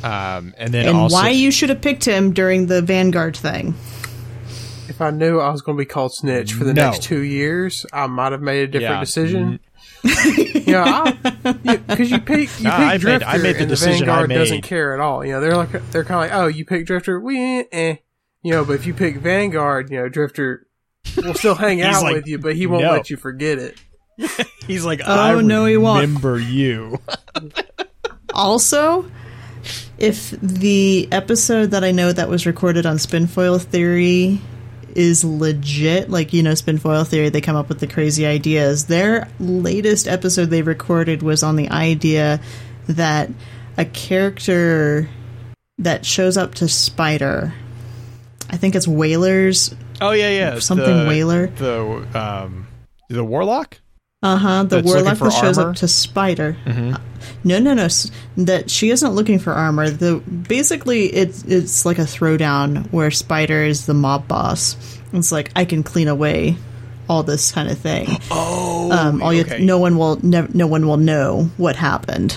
Um, and then and also, why you should have picked him during the Vanguard thing. If I knew I was going to be called snitch for the no. next two years, I might have made a different yeah. decision. you know, because you, you pick you nah, pick Drifter, made, I made the and decision the Vanguard I made. Doesn't care at all. You know, they're like they're kind of like, oh, you pick Drifter, we eh. You know, but if you pick Vanguard, you know, Drifter will still hang out like, with you, but he won't no. let you forget it. He's like, oh I no, he won't remember you. Also. If the episode that I know that was recorded on Spinfoil Theory is legit, like, you know, Spinfoil Theory, they come up with the crazy ideas. Their latest episode they recorded was on the idea that a character that shows up to Spider, I think it's Whalers. Oh, yeah, yeah. Something the, Whaler. The, um, the Warlock? Uh-huh, the That's warlock that shows armor? Up to Spider. Mm-hmm. Uh, no, no, no, that she isn't looking for armor. The Basically, it's, it's like a throwdown where Spider is the mob boss. It's like, I can clean away all this kind of thing. Oh, um, all okay. you, no one will ne- No one will know what happened.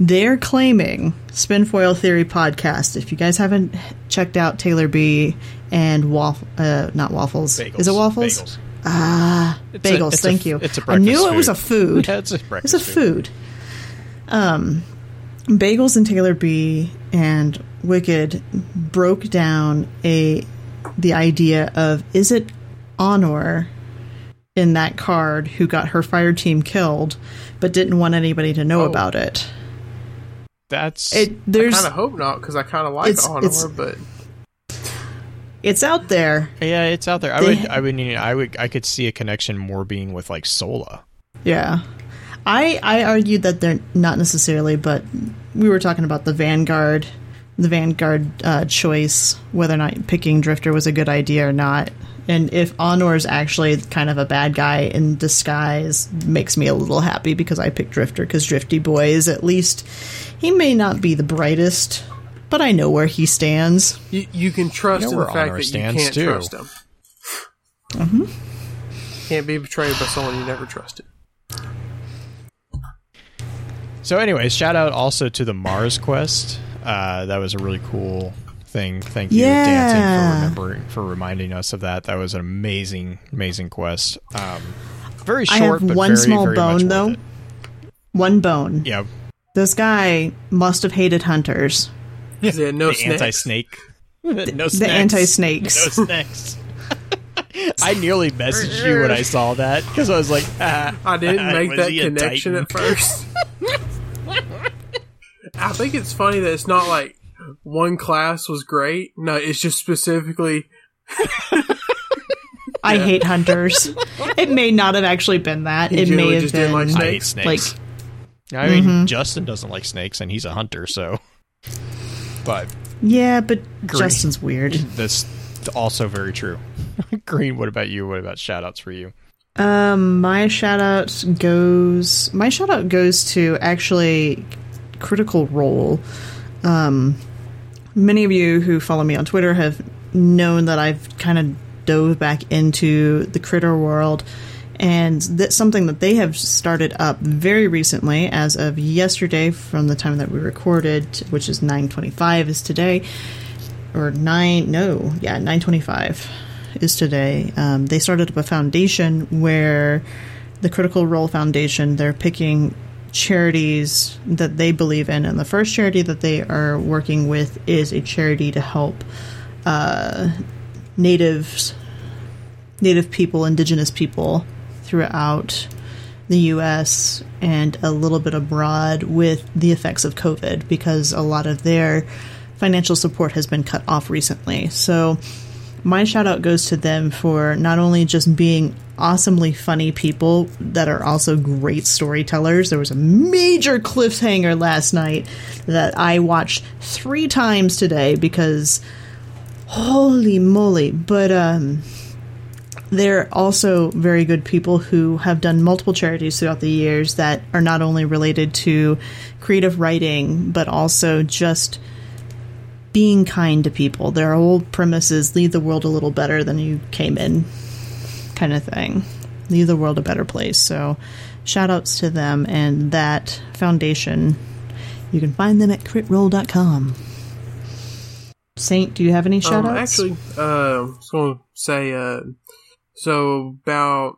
They're claiming, Spinfoil Theory Podcast, if you guys haven't checked out Taylor B. and Waffle, uh, not Waffles, Bagels. Is it Waffles? Bagels. Ah, it's bagels. A, thank a, you. It's a breakfast I knew food. It was a food. Yeah, it's a breakfast. It's a food. food. Um, Bagels and Taylor B and Wicked broke down a the idea of is it Honor in that card who got her fire team killed, but didn't want anybody to know oh. about it. That's it. There's, I kind of hope not because I kind of like it's, Honor, it's, but. It's out there. Yeah, it's out there. I they, would, I would, I would, I could see a connection more being with like Sola. Yeah, I, I argued that they're not necessarily, but we were talking about the Vanguard, the Vanguard uh, choice, whether or not picking Drifter was a good idea or not, and if Honor is actually kind of a bad guy in disguise, makes me a little happy because I picked Drifter because Drifty Boy is at least he may not be the brightest. But I know where he stands. You, you can trust you know in the fact that you can't too. trust him. Mm-hmm. Can't be betrayed by someone you never trusted. So anyways, shout out also to the Mars Quest. Uh, that was a really cool thing. Thank you, yeah. Dancing, for remembering, for reminding us of that. That was an amazing, amazing quest. Um, very short, I have but one very, small very bone, though. One bone. Yeah. This guy must have hated hunters. There no the anti-snake. The, no the anti-snakes. No snakes. I nearly messaged you when I saw that because I was like, ah, I didn't make that connection at first. I think it's funny that it's not like one class was great. No, it's just specifically. I yeah. hate hunters. It may not have actually been that. It may have just been like snakes. I hate snakes. Like, I mean, mm-hmm. Justin doesn't like snakes, and he's a hunter, so. But yeah, but Green. Justin's weird. That's also very true. Green, what about you? What about shout-outs for you? Um, my shout-out goes... My shout-out goes to, actually, Critical Role. Um, many of you who follow me on Twitter have known that I've kind of dove back into the critter world. And that's something that they have started up very recently, as of yesterday, from the time that we recorded, which is nine twenty-five is today, or nine, no, yeah, nine twenty-five is today. Um, they started up a foundation where the Critical Role Foundation, they're picking charities that they believe in. And the first charity that they are working with is a charity to help uh, natives, native people, indigenous people, throughout the U S and a little bit abroad with the effects of COVID, because a lot of their financial support has been cut off recently. So my shout out goes to them for not only just being awesomely funny people that are also great storytellers. There was a major cliffhanger last night that I watched three times today because holy moly. But um, they're also very good people who have done multiple charities throughout the years that are not only related to creative writing, but also just being kind to people. Their whole premise is leave the world a little better than you came in, kind of thing. Leave the world a better place. So shout outs to them and that foundation. You can find them at crit roll dot com. Saint, do you have any shout outs? Um, actually, uh, I was going to say, uh, so about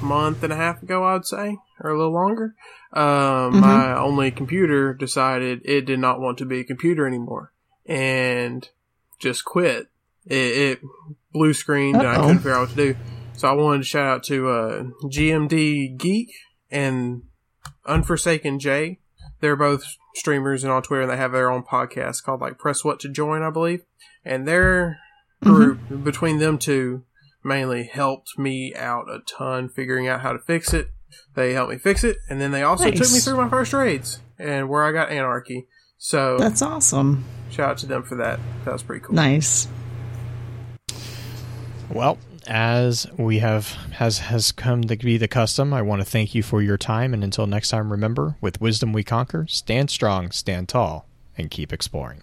a month and a half ago, I'd say, or a little longer, um, mm-hmm. my only computer decided it did not want to be a computer anymore and just quit. It, it blue screened. Uh-oh. And I couldn't figure out what to do. So I wanted to shout out to uh, G M D Geek and Unforsaken Jay. They're both streamers and on Twitter, and they have their own podcast called like Press What to Join, I believe. And their group, mm-hmm. between them two, mainly helped me out a ton figuring out how to fix it. They helped me fix it, and then they also nice. took me through my first raids and where I got Anarchy. So that's awesome. Shout out to them for that. That was pretty cool. Nice. Well, as we have has has come to be the custom, I want to thank you for your time, and until next time, remember, with wisdom we conquer, stand strong, stand tall, and keep exploring.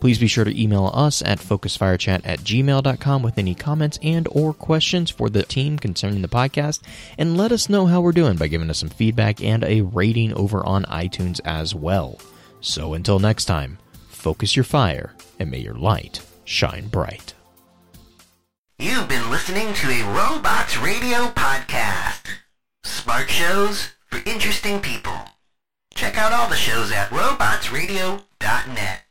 Please be sure to email us at focusfirechat at gmail dot com with any comments and or questions for the team concerning the podcast, and let us know how we're doing by giving us some feedback and a rating over on iTunes as well. So until next time, focus your fire and may your light shine bright. You've been listening to a Robots Radio podcast. Smart shows for interesting people. Check out all the shows at robots radio dot net.